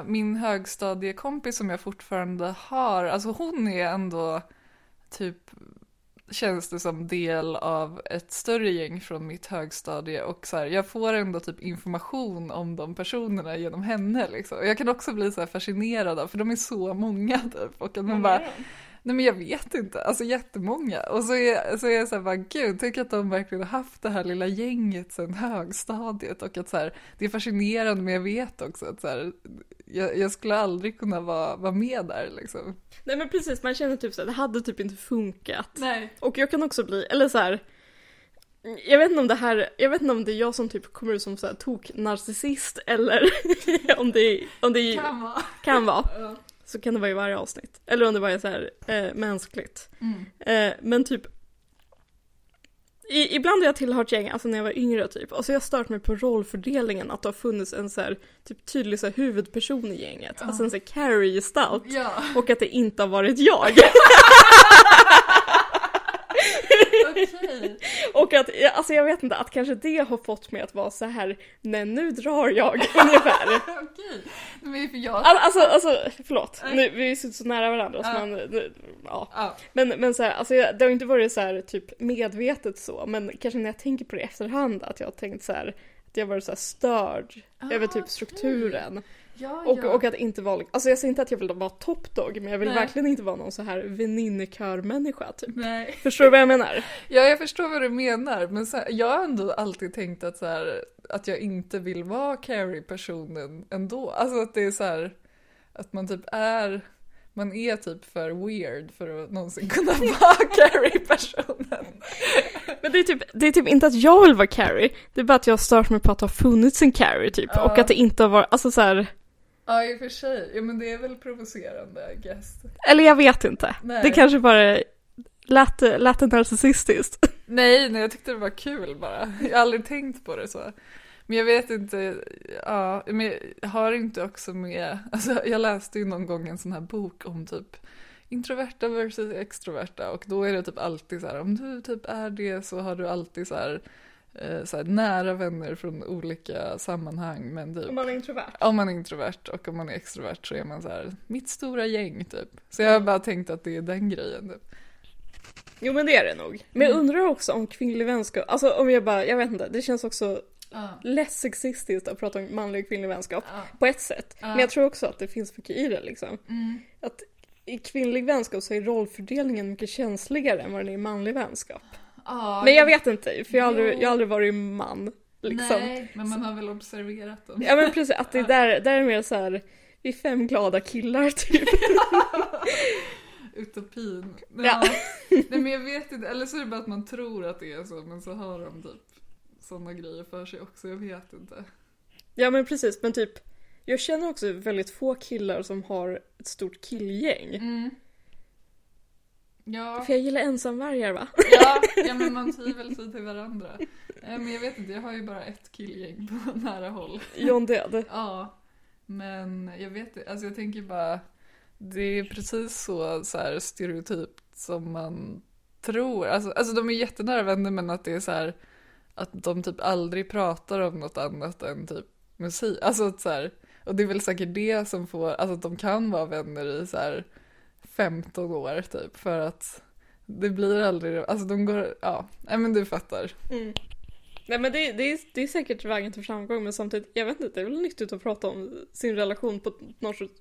min högstadiekompis som jag fortfarande har, alltså hon är ändå typ, känns det som, del av ett större gäng från mitt högstadie och så här, jag får ändå typ information om de personerna genom henne liksom. Och jag kan också bli så här fascinerad av, för de är så många typ, och att man bara... Nej men jag vet inte, alltså jättemånga. Och så är jag så här bara, gud, tycker att de verkligen har haft det här lilla gänget sedan högstadiet. Och att så här, det är fascinerande, men jag vet också att så här, jag skulle aldrig kunna vara med där liksom. Nej men precis, man känner typ så här, det hade typ inte funkat. Nej. Och jag kan också bli, eller så här... Jag vet inte om det är jag som typ kommer ut som så här tok-narcissist eller om det kan vara. Ja. Så kan det vara i varje avsnitt. Eller om det bara är så här mänskligt. Men typ... Ibland har jag tillhört gäng, alltså när jag var yngre typ. Och så har jag stört mig på rollfördelningen. Att det har funnits en så här, typ, tydlig så här, huvudperson i gänget. Alltså en så här Carrie-gestalt. Ja. Och att det inte har varit jag. Okay. Och att, alltså jag vet inte, att kanske det har fått mig att vara så här, nej nu drar jag ungefär. Okej, okay. För jag... Alltså, förlåt, nu, vi är så nära varandra så man, ja. Men så här, alltså, det har inte varit så här typ medvetet så, men kanske när jag tänker på det i efterhand att jag har tänkt så här, att jag var så här störd över typ strukturen. Ja, och att inte vara, alltså jag säger inte att jag vill vara toppdog, men jag vill verkligen inte vara någon så här väninnekörmänniska typ. Nej. Förstår du vad jag menar? Ja, jag förstår vad du menar, men så här, jag har ändå alltid tänkt att så här, att jag inte vill vara Carrie-personen ändå. Alltså att det är så här, att man är typ för weird för att någonsin kunna vara Carrie-personen. Men det är typ inte att jag vill vara Carrie, det är bara att jag stört mig på att ha funnits en Carrie typ, och att det inte har varit, alltså så här... Ja, i och för sig. Ja, men det är väl provocerande, I guess. Eller jag vet inte. Nej. Det kanske bara lät narcissistiskt. Nej, jag tyckte det var kul bara. Jag har aldrig tänkt på det så. Men jag vet inte, ja, men jag har inte också med, alltså jag läste ju någon gång en sån här bok om typ introverta versus extroverta, och då är det typ alltid så här, om du typ är det så har du alltid så här nära vänner från olika sammanhang, men typ, om man är introvert och om man är extrovert så är man så här mitt stora gäng typ. Så jag har bara tänkt att det är den grejen typ. Jo, men det är det nog. Men jag undrar också om kvinnlig vänskap, alltså om jag bara, jag vet inte, det känns också less sexistiskt att prata om manlig och kvinnlig vänskap på ett sätt. Men jag tror också att det finns mycket i det liksom. Att i kvinnlig vänskap så är rollfördelningen mycket känsligare än vad den är i manlig vänskap. Men jag vet inte, för jag har aldrig varit man liksom. Nej, men man har väl observerat dem. Ja, men precis, att det där är mer så här, vi är 5 glada killar typ. Utopin. Men, nej, men jag vet inte, eller så är det bara att man tror att det är så, men så har de typ sådana grejer för sig också, jag vet inte. Ja, men precis, men typ jag känner också väldigt få killar som har ett stort killgäng. Ja. För jag gillar ensamvargar, va? Ja, men man tyr väl sig till varandra. Men jag vet inte, jag har ju bara ett killgäng på nära håll. John Död. Ja, men jag vet inte, alltså jag tänker bara det är precis så här stereotypt som man tror. Alltså de är jättenära vänner, men att det är så här att de typ aldrig pratar om något annat än typ musik. Alltså att så här, och det är väl säkert det som får, alltså att de kan vara vänner i så här 15 år typ, för att det blir aldrig, alltså de går, ja, nej, men du fattar. Nej, men det är säkert vägen till framgång, men samtidigt, jag vet inte, det är väl nyttigt att prata om sin relation på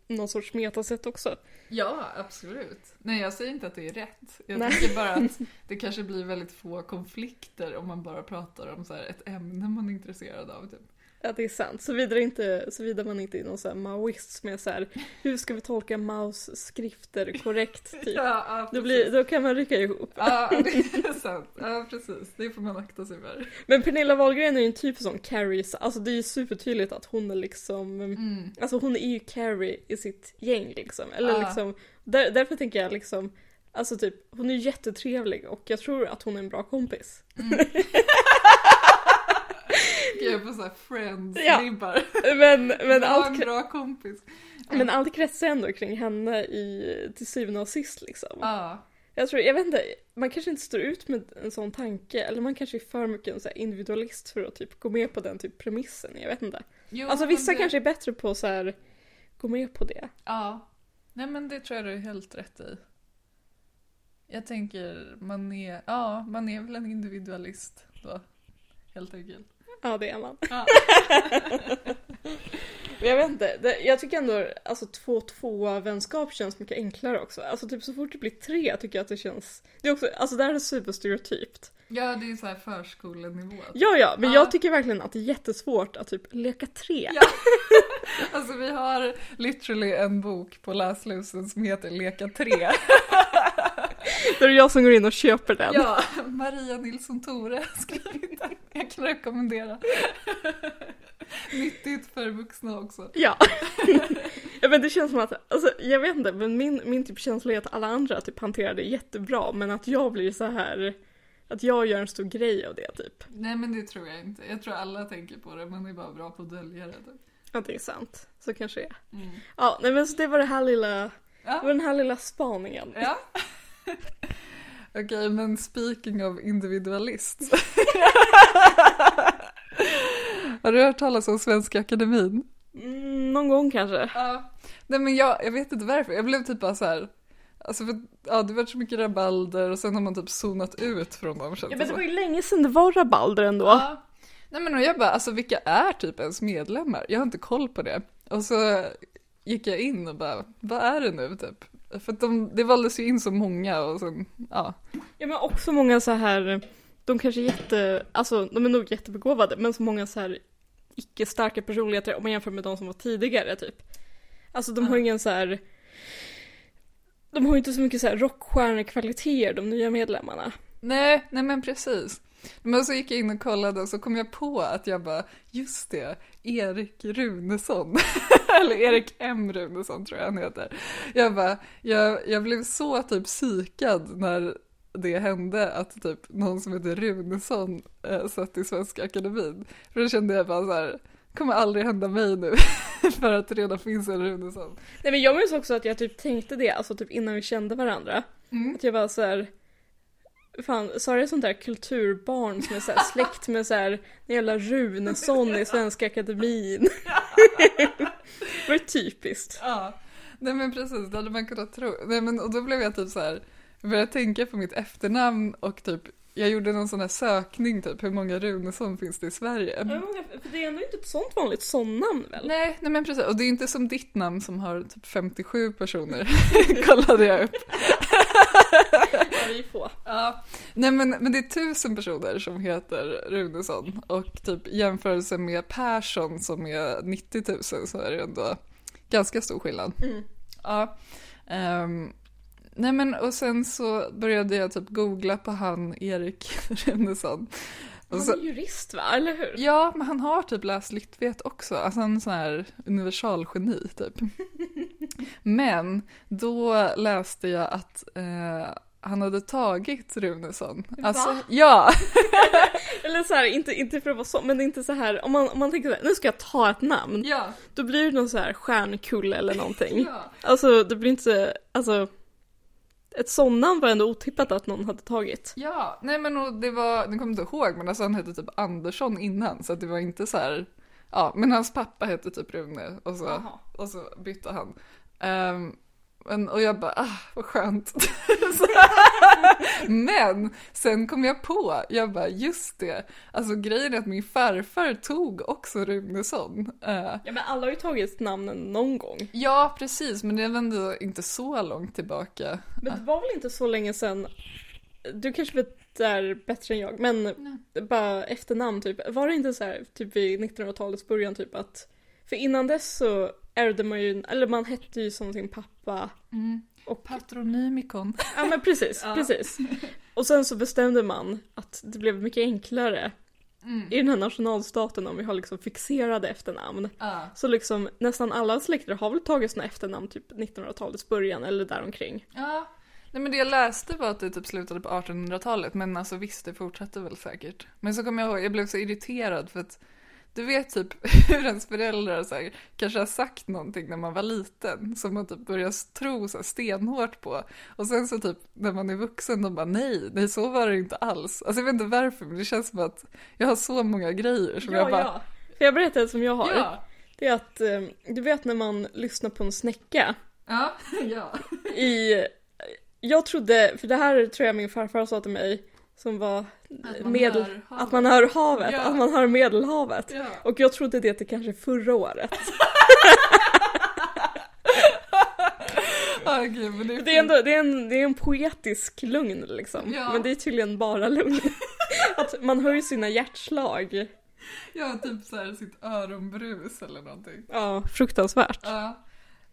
någon sorts metasätt också. Ja, absolut. Nej, jag säger inte att det är rätt. Jag tycker bara att det kanske blir väldigt få konflikter om man bara pratar om så här ett ämne man är intresserad av typ. Ja, det är sant. Såvida man inte är någon så här maoist med så här, hur ska vi tolka Maos skrifter korrekt typ. Ja, då kan man rycka ihop. Ja, det är sant. Ja, precis. Det får man akta sig för. Men Pernilla Wahlgren är ju en typ som Carrie, alltså det är ju supertydligt att hon är liksom alltså hon är ju Carrie i sitt gäng liksom, eller liksom därför tänker jag liksom, alltså typ hon är jättetrevlig och jag tror att hon är en bra kompis. Jag på så här friends-vibbar. Ja, men allt en bra kompis. Men allt kretsar ändå kring henne till syvende och sist liksom. Jag vet inte, man kanske inte står ut med en sån tanke, eller man kanske är för mycket en så här individualist för att typ gå med på den typ premissen, jag vet inte. Jo, alltså vissa kanske är bättre på så här gå med på det. Ja. Nej, men det tror jag du är helt rätt i. Jag tänker man är väl en individualist då, helt enkelt. Ja, det är man. Ja. Jag vet inte. Jag tycker ändå, alltså 2-2 vänskap känns mycket enklare också. Alltså typ så fort det blir 3 tycker jag att det känns. Det är också, alltså där är det superstereotypt. Ja, det är så här förskolenivå. Ja, men jag tycker verkligen att det är jättesvårt att typ leka 3. Ja. Alltså vi har literally en bok på läslusen som heter Leka 3. Det är jag som går in och köper den. Ja, Maria Nilsson Tore skriver den. Jag kan rekommendera. Nyttigt för vuxna också. Ja. Ja, men det känns som att, alltså, jag vet inte, men min typ känsla är att alla andra typ hanterar det jättebra, men att jag blir så här, att jag gör en stor grej av det typ. Nej, men det tror jag inte. Jag tror alla tänker på det, man är bara bra på att dölja det. Ja, det är sant. Så kanske det är. Ja, nej, men så det var den här lilla spaningen. Ja. Okej, men speaking of individualists. Har du hört talas om Svenska Akademin? Någon gång kanske. Ja. Nej, men jag vet inte varför. Jag blev typ bara så här... Alltså för, ja, det var så mycket rabalder och sen har man typ zonat ut från dem. Ja, men det var ju länge sedan det var rabalder ändå. Ja. Nej, men jag bara, alltså vilka är typ ens medlemmar? Jag har inte koll på det. Och så gick jag in och bara, vad är det nu typ? För att det valdes ju in så många och sen, ja. Ja, men också många så här, de kanske är de är nog jättebegåvade, men så många så här icke-starka personligheter om man jämför med de som var tidigare typ. Alltså de har ingen så här... De har ju inte så mycket så här rockstjärnekvaliteter, de nya medlemmarna. Nej men precis. Men så gick jag in och kollade och så kom jag på att jag bara, just det, Erik Runesson. Eller Erik M. Runesson tror jag han heter. Jag bara, jag blev så typ psykad när det hände att typ någon som heter Runesson satt i Svenska Akademin. För då kände jag bara så här... kommer aldrig hända mig nu för att det redan finns en Runesson. Nej, men jag minns också att jag typ tänkte det, alltså typ innan vi kände varandra. Mm. Att jag var så här, fan, så är det sånt där kulturbarn som är så här släkt med så här jävla Runesson i Svenska Akademin. Det var typiskt. Ja. Nej, men precis, det hade man kunnat tro. Nej, men och då blev jag typ så här, började tänka på mitt efternamn och typ jag gjorde någon sån här sökning typ, hur många Runesson finns det i Sverige? För det är ändå inte ett sånt vanligt sånnamn väl? Nej, men precis. Och det är inte som ditt namn som har typ 57 personer. Kollade jag upp. Ja. Nej, men det är 1000 personer som heter Runesson. Och typ jämförelse med Persson som är 90 000 så är det ändå ganska stor skillnad. Mm. Ja. Nej, men och sen så började jag typ googla på han Erik Runesson. Han är jurist va, eller hur? Ja, men han har typ läst littvet också. Alltså han är en sån här universalgeni typ. Men då läste jag att han hade tagit Runesson. Alltså, ja! Eller så här, inte för att vara så, men det är inte så här, om man tänker så här, nu ska jag ta ett namn. Ja. Då blir det någon så här stjärnkulle eller någonting. Ja. Alltså, det blir inte, alltså... Ett sådant var ändå otippat att någon hade tagit. Ja, nej men det var, nu kommer inte ihåg, men alltså han hette typ Andersson innan så att det var inte så här, ja, men hans pappa hette typ Rune och så bytte han. Och jag bara, vad skönt. Men sen kom jag på, jag bara, just det. Alltså grejen är att min farfar tog också Runesson. Ja, men alla har ju tagit namnen någon gång. Ja, precis, men det var ändå inte så långt tillbaka. Men det var väl inte så länge sedan, du kanske vet där bättre än jag, men nej. Bara efternamn typ. Var det inte så här, typ vid 1900-talets början typ att, för innan dess så... ärvde man ju, eller man hette ju som sin pappa. Mm. Och patronymikon. Ja, men precis. Och sen så bestämde man att det blev mycket enklare i den här nationalstaten om vi har liksom fixerade efternamn. Så liksom nästan alla släkter har väl tagit såna efternamn typ 1900-talets början eller däromkring. Ja. Nej, men det jag läste var att det typ slutade på 1800-talet, men alltså visst, det fortsatte väl säkert. Men så kom jag ihåg, jag blev så irriterad för att du vet typ hur ens föräldrar så här, kanske har sagt någonting när man var liten som man typ börjar tro så här, stenhårt på. Och sen så typ när man är vuxen de bara nej, så var det inte alls. Alltså jag vet inte varför, men det känns som att jag har så många grejer som jag bara... Ja. För jag berättade som jag har. Ja. Det är att, du vet när man lyssnar på en snäcka. Ja. Jag trodde, för det här tror jag min farfar sa till mig, som var att man hör havet, att man hör Medelhavet. Ja. Och jag trodde det till kanske förra året. Okay, men det är en poetisk lugn liksom. Ja. Men det är tydligen bara lugn. Att man hör ju sina hjärtslag. Ja, typ så här sitt öronbrus eller någonting. Ja, fruktansvärt. Ja.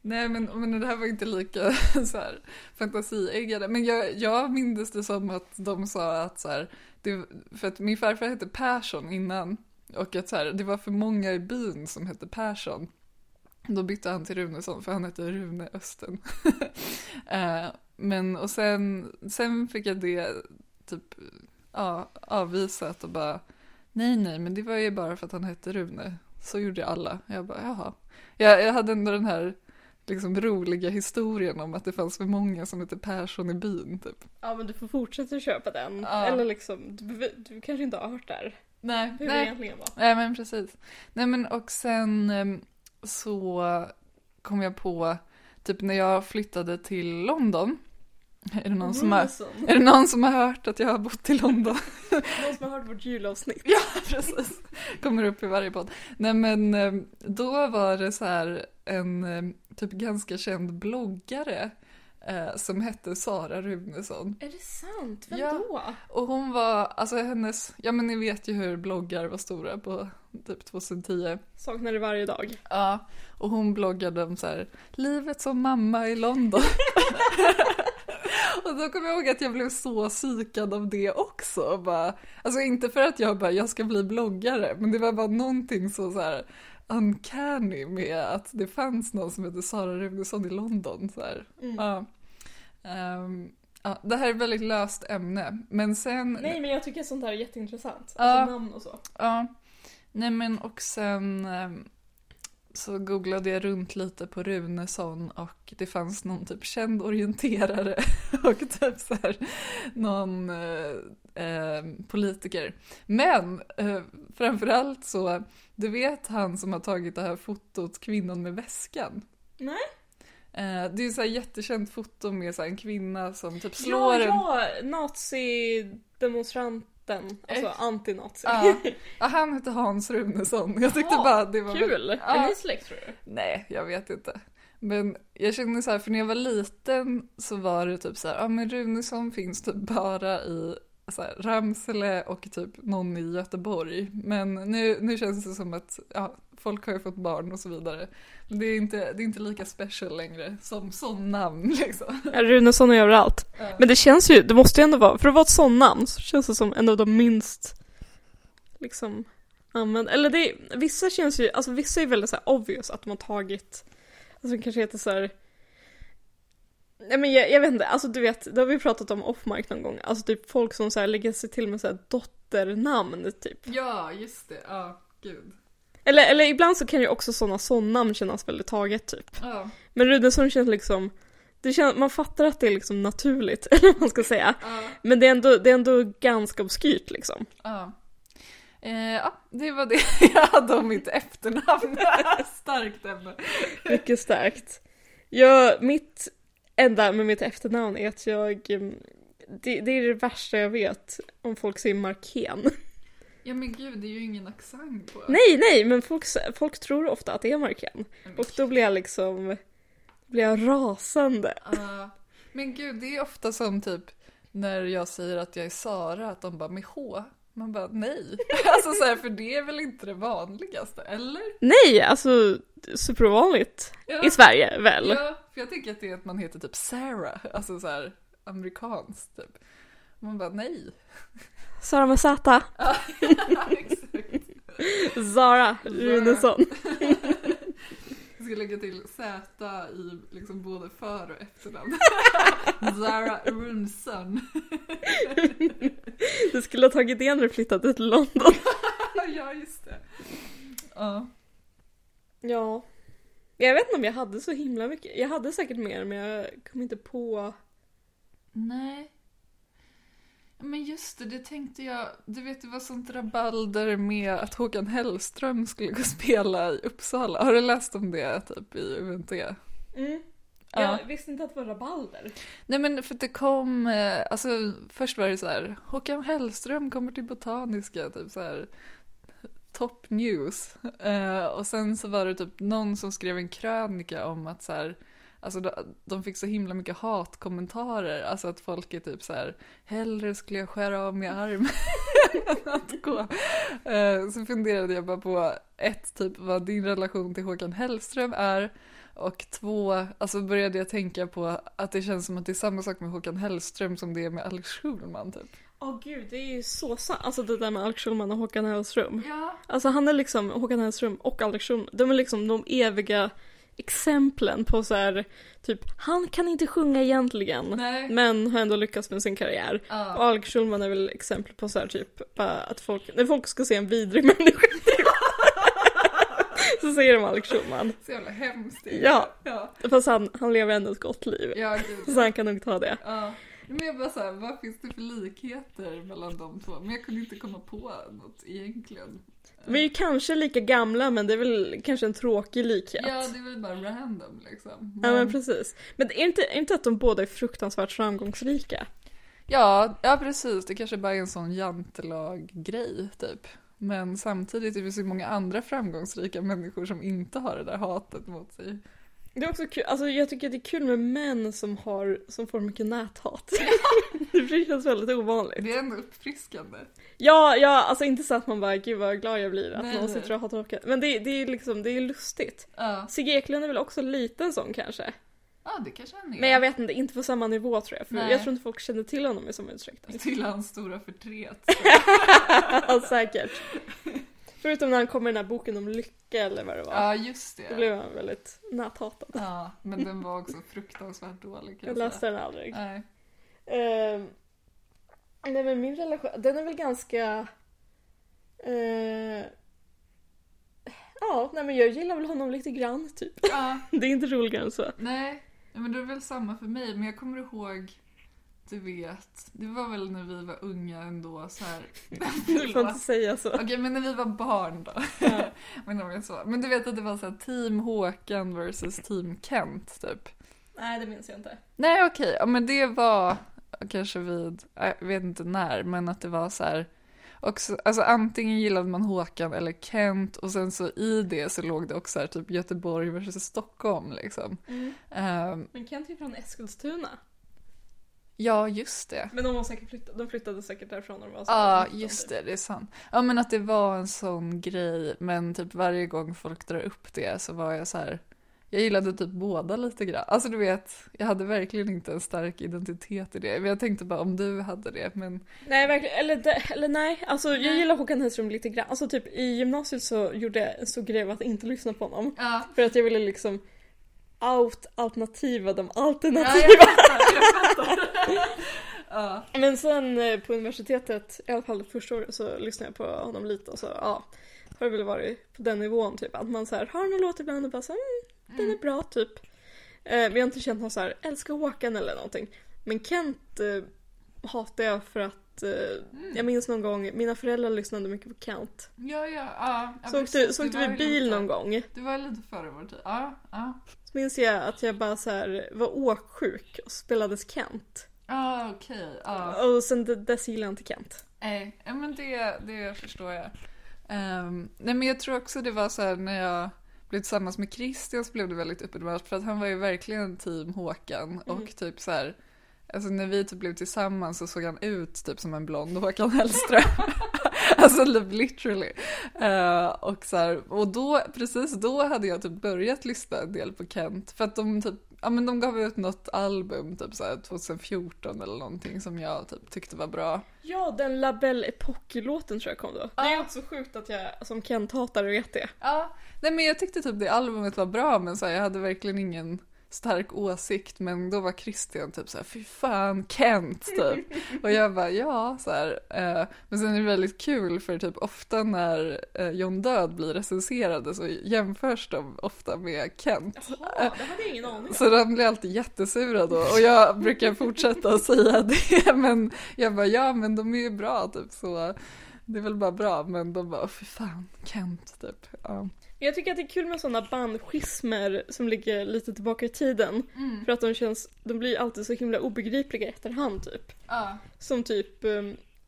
Nej, men det här var inte lika så här fantasieggade. Men jag minns det som att de sa att så här, det, för att min farfar hette Persson innan och att så här, det var för många i byn som hette Persson. Då bytte han till Runesson för han hette Rune Östen. Men och sen fick jag det typ avvisat och bara nej, men det var ju bara för att han hette Rune. Så gjorde alla. Jag bara jaha. Jag hade ändå den här liksom roliga historien om att det fanns för många som heter Persson i byn typ. Ja, men du får fortsätta köpa den. Ja. Eller liksom, du kanske inte har hört där. Nej. Hur det egentligen var. Nej, men precis. Nej, men och sen så kom jag på typ när jag flyttade till London. Är det någon som har hört att jag har bott i London? Någon som har hört vårt julavsnitt. Ja, precis. Kommer upp i varje podd. Nej, men då var det så här en typ ganska känd bloggare som hette Sara Runesson. Är det sant? Vem ja. Då? Och hon var, alltså hennes, ja men ni vet ju hur bloggar var stora på typ 2010. Saknade varje dag. Ja, och hon bloggade om så här, livet som mamma i London. Och då kommer jag ihåg att jag blev så psykad av det också. Bara, alltså inte för att jag ska bli bloggare, men det var bara någonting så här uncanny med att det fanns någon som hette Sara Runesson i London. Så här. Mm. Ja. Det här är ett väldigt löst ämne. Men sen... Nej, men jag tycker sånt här är jätteintressant. Alltså namn och så. Ja. Nej, men och sen... Så googlade jag runt lite på Runesson och det fanns någon typ känd orienterare och typ så här, någon politiker. Men framförallt så, du vet han som har tagit det här fotot kvinnan med väskan? Nej. Det är ju så här jättekänt foto med så här en kvinna som typ slår en... Ja, nazidemonstrant. Alltså antinazi. Ja, han heter Hans Runesson. Jag tyckte bara det var kul. Ja. Är ni släkt, tror du? Nej, jag vet inte. Men jag kände så här, för när jag var liten så var det typ så här, ja men Runesson finns typ bara i så här, Ramsele och typ någon i Göteborg. Men nu känns det som att ja, folk har ju fått barn och så vidare. Det är inte lika special längre som namn liksom. Ja, Runesson är överallt. Ja. Men det känns ju, det måste ju ändå vara, för att vara ett sånt namn så känns det som en av de minst liksom använda. Eller det, vissa känns ju, alltså vissa är väldigt så här obvious att de har tagit, alltså kanske heter så här. Nej men jag vet inte, alltså du vet, det har vi pratat om off-mic någon gång. Alltså typ folk som så här lägger sig till med så här dotternamn typ. Ja, just det, ja, gud. Eller ibland så kan ju också sådana namn kännas väldigt taget typ. Ja. Men Runesson känns liksom... man fattar att det är liksom naturligt, eller vad man ska säga. Ja. Men det är ändå ganska obskyrt liksom. Ja. Ja, det var det jag hade om mitt efternamn. Starkt ämne. Mycket starkt. Mitt enda med mitt efternamn är att jag... Det är det värsta jag vet om folk säger Marken. Ja men gud, det är ju ingen accent på. Nej, men folk tror ofta att det är Marken. Och då blir jag liksom rasande. Men gud, det är ofta som typ när jag säger att jag är Sara, att de bara med H. Man bara nej. Alltså så här, för det är väl inte det vanligaste, eller? Nej, alltså supervanligt i Sverige väl. Ja, för jag tycker att det är att man heter typ Sarah, alltså så här amerikanskt typ. Man bara nej. Sara Masata. Ja, exakt. Sara Runesson. Jag ska lägga till Z i liksom både för- och efternamn. Sara Runesson. Du skulle ha tagit det när du flyttade till London. Ja, just det. Ja. Jag vet inte om jag hade så himla mycket. Jag hade säkert mer, men jag kom inte på... Nej. Men just det tänkte jag, du vet det var sånt rabalder med att Håkan Hellström skulle gå spela i Uppsala. Har du läst om det typ i UNT? Mm. Jag visste inte att det var rabalder. Nej men för det kom, alltså först var det så här, Håkan Hellström kommer till Botaniska, typ så här top news. Och sen så var det typ någon som skrev en krönika om att så här, alltså de fick så himla mycket hatkommentarer. Alltså att folk är typ så här, hellre skulle jag skära av min arm än att gå. Så funderade jag bara på ett, typ vad din relation till Håkan Hellström är. Och två, alltså började jag tänka på att det känns som att det är samma sak med Håkan Hellström som det är med Alex Schulman typ. Gud, det är ju så sant. Alltså det där med Alex Schulman och Håkan Hellström. Ja. Alltså han är liksom, Håkan Hellström och Alex Schulman, de är liksom de eviga... exemplen på så här typ, han kan inte sjunga egentligen. Nej. Men har ändå lyckats med sin karriär. Och Alex Schulman är väl exempel på så här typ, bara att folk, när folk ska se en vidrig människa Så säger de Alex Schulman. Så jävla hemskt. Ja. Fast han lever ändå ett gott liv. Ja, gud. Så han kan nog ta det. Ja. Men jag bara så här, vad finns det för likheter mellan de två? Men jag kunde inte komma på något egentligen. Vi är ju kanske lika gamla, men det är väl kanske en tråkig likhet. Ja, det är väl bara random liksom. Men... Ja, men precis. Men det är inte att de båda är fruktansvärt framgångsrika? Ja, precis. Det kanske bara är en sån jantelag-grej typ. Men samtidigt är det så många andra framgångsrika människor som inte har det där hatet mot sig. Det är också kul. Alltså, jag tycker att det är kul med män som får mycket näthat. Det känns väldigt ovanligt. Det är ändå uppfriskande. Ja, alltså inte så att man bara, gud vad glad jag blir att någon sitter och hatar Håkan. Men det är liksom, det är lustigt. Sigge Eklund är väl också liten sån kanske? Ja, det kanske han är. Men jag vet inte på samma nivå tror jag. För jag tror inte folk känner till honom i samma utsträckning. Till hans stora förtret. Säkert. Förutom när han kom med den här boken om lycka eller vad det var. Ja, just det. Då blev han väldigt näthatad. Ja, men den var också fruktansvärt dålig. Jag läste den aldrig. Nej. Nej, men min relation, den är väl ganska... Ja, nej, men jag gillar väl honom lite grann typ. Ja. Det är inte roligare än så. Nej, men det är väl samma för mig. Men jag kommer ihåg... Du vet, det var väl när vi var unga ändå så här. Du får inte säga så. Okej, men när vi var barn då. Ja. Men du vet att det var så här Team Håkan versus Team Kent typ. Nej, det minns jag inte. Nej, okej. Ja, men det var kanske vid, jag vet inte när, men att det var så här också, alltså antingen gillade man Håkan eller Kent, och sen så i det så låg det också här typ Göteborg versus Stockholm liksom. Mm. Men Kent är från Eskilstuna. Ja, just det. Men de flyttade säkert därifrån när de var så. Ja, just det är sant. Ja, men att det var en sån grej, men typ varje gång folk drar upp det så var jag så här, jag gillade typ båda lite grann. Alltså du vet, jag hade verkligen inte en stark identitet i det. Men jag tänkte bara om du hade det, men... Nej, verkligen. Eller nej. Alltså jag gillar Håkan Hellström lite grann. Alltså typ i gymnasiet så gjorde jag så grej att inte lyssna på honom. Ja. För att jag ville liksom... alternativa, de alternativa. Ja. Men sen på universitetet, i alla fall första året, så lyssnade jag på honom lite och så har det väl varit på den nivån typ att man så här har någon låt ibland och bara så den är bra typ. Men jag har inte känt någon så här älskar Håkan eller någonting. Men Kent hatar jag för att jag minns någon gång mina föräldrar lyssnade mycket på Kent. Ja. Så åkte vi bil lite, någon gång. Du var lite före vår tid. Ja. Så minns jag att jag bara så här var åksjuk och spelades Kent. Okej. Ja. Och sen dess gillade jag inte Kent. Nej, men det förstår jag. Nej, men jag tror också det var så här när jag blev tillsammans med Christian så blev det väldigt uppenbart för att han var ju verkligen team Håkan och typ så här. Alltså när vi typ blev tillsammans så såg han ut typ som en blond Håkan Hellström. Alltså literally. Och, så här, och då, precis då hade jag typ börjat lyssna en del på Kent. För att de typ, ja men de gav ut något album typ så här 2014 eller någonting som jag typ tyckte var bra. Ja, den La Belle Époque-låten tror jag kom då. Det är också sjukt att jag som Kent-hatare vet det. Ja, nej men jag tyckte typ det albumet var bra men så här, jag hade verkligen ingen... stark åsikt, men då var Christian typ så här, fy fan, Kent typ. Och jag bara, ja, så här. Men sen är det väldigt kul för typ ofta när John Död blir recenserade så jämförs de ofta med Kent. Jaha, det hade jag ingen aning. Så de blir alltid jättesura då. Och jag brukar fortsätta säga det, men jag bara, ja, men de är ju bra typ, så det är väl bara bra, men de bara, fy fan, Kent typ, ja. Jag tycker att det är kul med sådana bandschismer som ligger lite tillbaka i tiden. Mm. För att de blir alltid så himla obegripliga efterhand typ. Som typ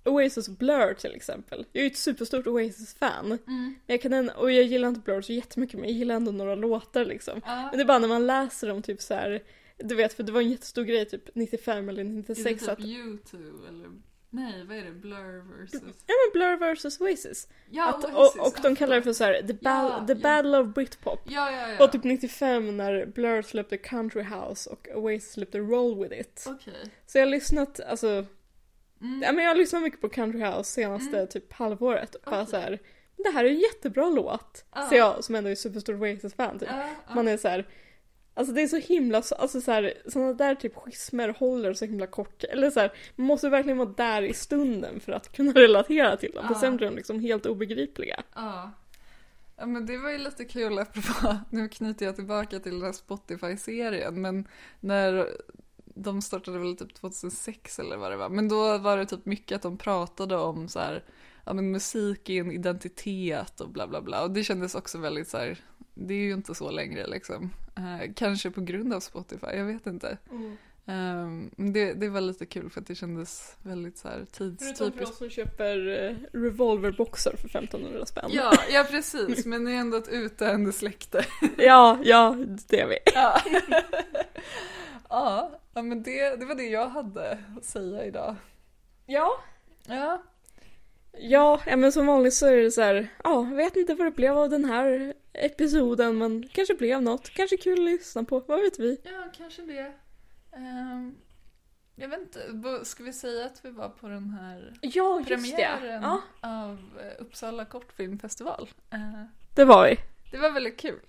Oasis Blur till exempel. Jag är ju ett superstort Oasis-fan. Mm. Och jag gillar inte Blur så jättemycket, men jag gillar ändå några låtar liksom. Men det är bara när man läser dem typ så här, du vet, för det var en jättestor grej typ 95 eller 96. Är det typ att... YouTube eller... Nej, vad är det? Blur versus... Ja, men Blur versus Oasis. Ja, Oasis. Och de kallar det för så här, The Battle of Britpop. Ja. Och typ 95 när Blur släppte Country House och Oasis släppte Roll with it. Okej. Så jag har lyssnat, alltså... Ja, men jag har lyssnat mycket på Country House senaste typ halvåret. Och bara så här, det här är en jättebra låt. Så jag, som ändå är superstor Oasis-fan, typ. Man är så här... Alltså det är så himla, alltså sådana där typ schismer håller så himla kort. Eller så här, man måste verkligen vara där i stunden för att kunna relatera till dem. För sen är de liksom helt obegripliga. Ja. Ja, men det var ju lite kul apropå, nu knyter jag tillbaka till den här Spotify-serien, men när de startade väl typ 2006 eller vad det var, men då var det typ mycket att de pratade om så här, ja, men musik är en identitet och bla bla bla, och det kändes också väldigt så här, det är ju inte så längre liksom, kanske på grund av Spotify, jag vet inte. Det var lite kul för att det kändes väldigt så här tidstypiskt. Förutom för oss som köper Revolver-boxar för 1500 spänn. Ja, ja precis, men det är ändå ett utdöende släkte. Ja, det är vi. Ja. Ja, men det var det jag hade att säga idag. Ja, men som vanligt så är det så här, vet inte vad det blev av den här episoden, men kanske blev något, kanske kul att lyssna på, vad vet vi? Ja, kanske det. Jag vet inte, ska vi säga att vi var på den här premiären av Uppsala Kortfilmfestival? Det var vi. Det var väldigt kul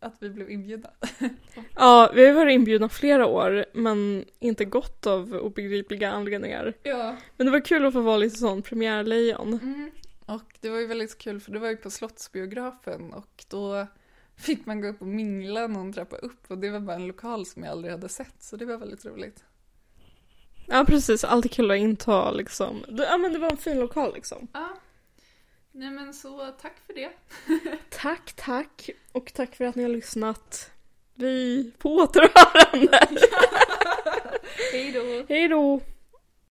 att vi blev inbjudna. Ja, vi har varit inbjudna flera år, men inte gått av obegripliga anledningar. Ja. Men det var kul att få vara lite sån premiärlejon. Och det var ju väldigt kul, för det var ju på slottsbiografen, och då fick man gå upp och mingla någon trappa upp, och det var bara en lokal som jag aldrig hade sett, så det var väldigt roligt. Ja, precis. Alltid kul att inta liksom. Ja, men det var en fin lokal liksom. Ja. Nej, men så tack för det. Tack. Och tack för att ni har lyssnat. Vi på återhörande. Hej då.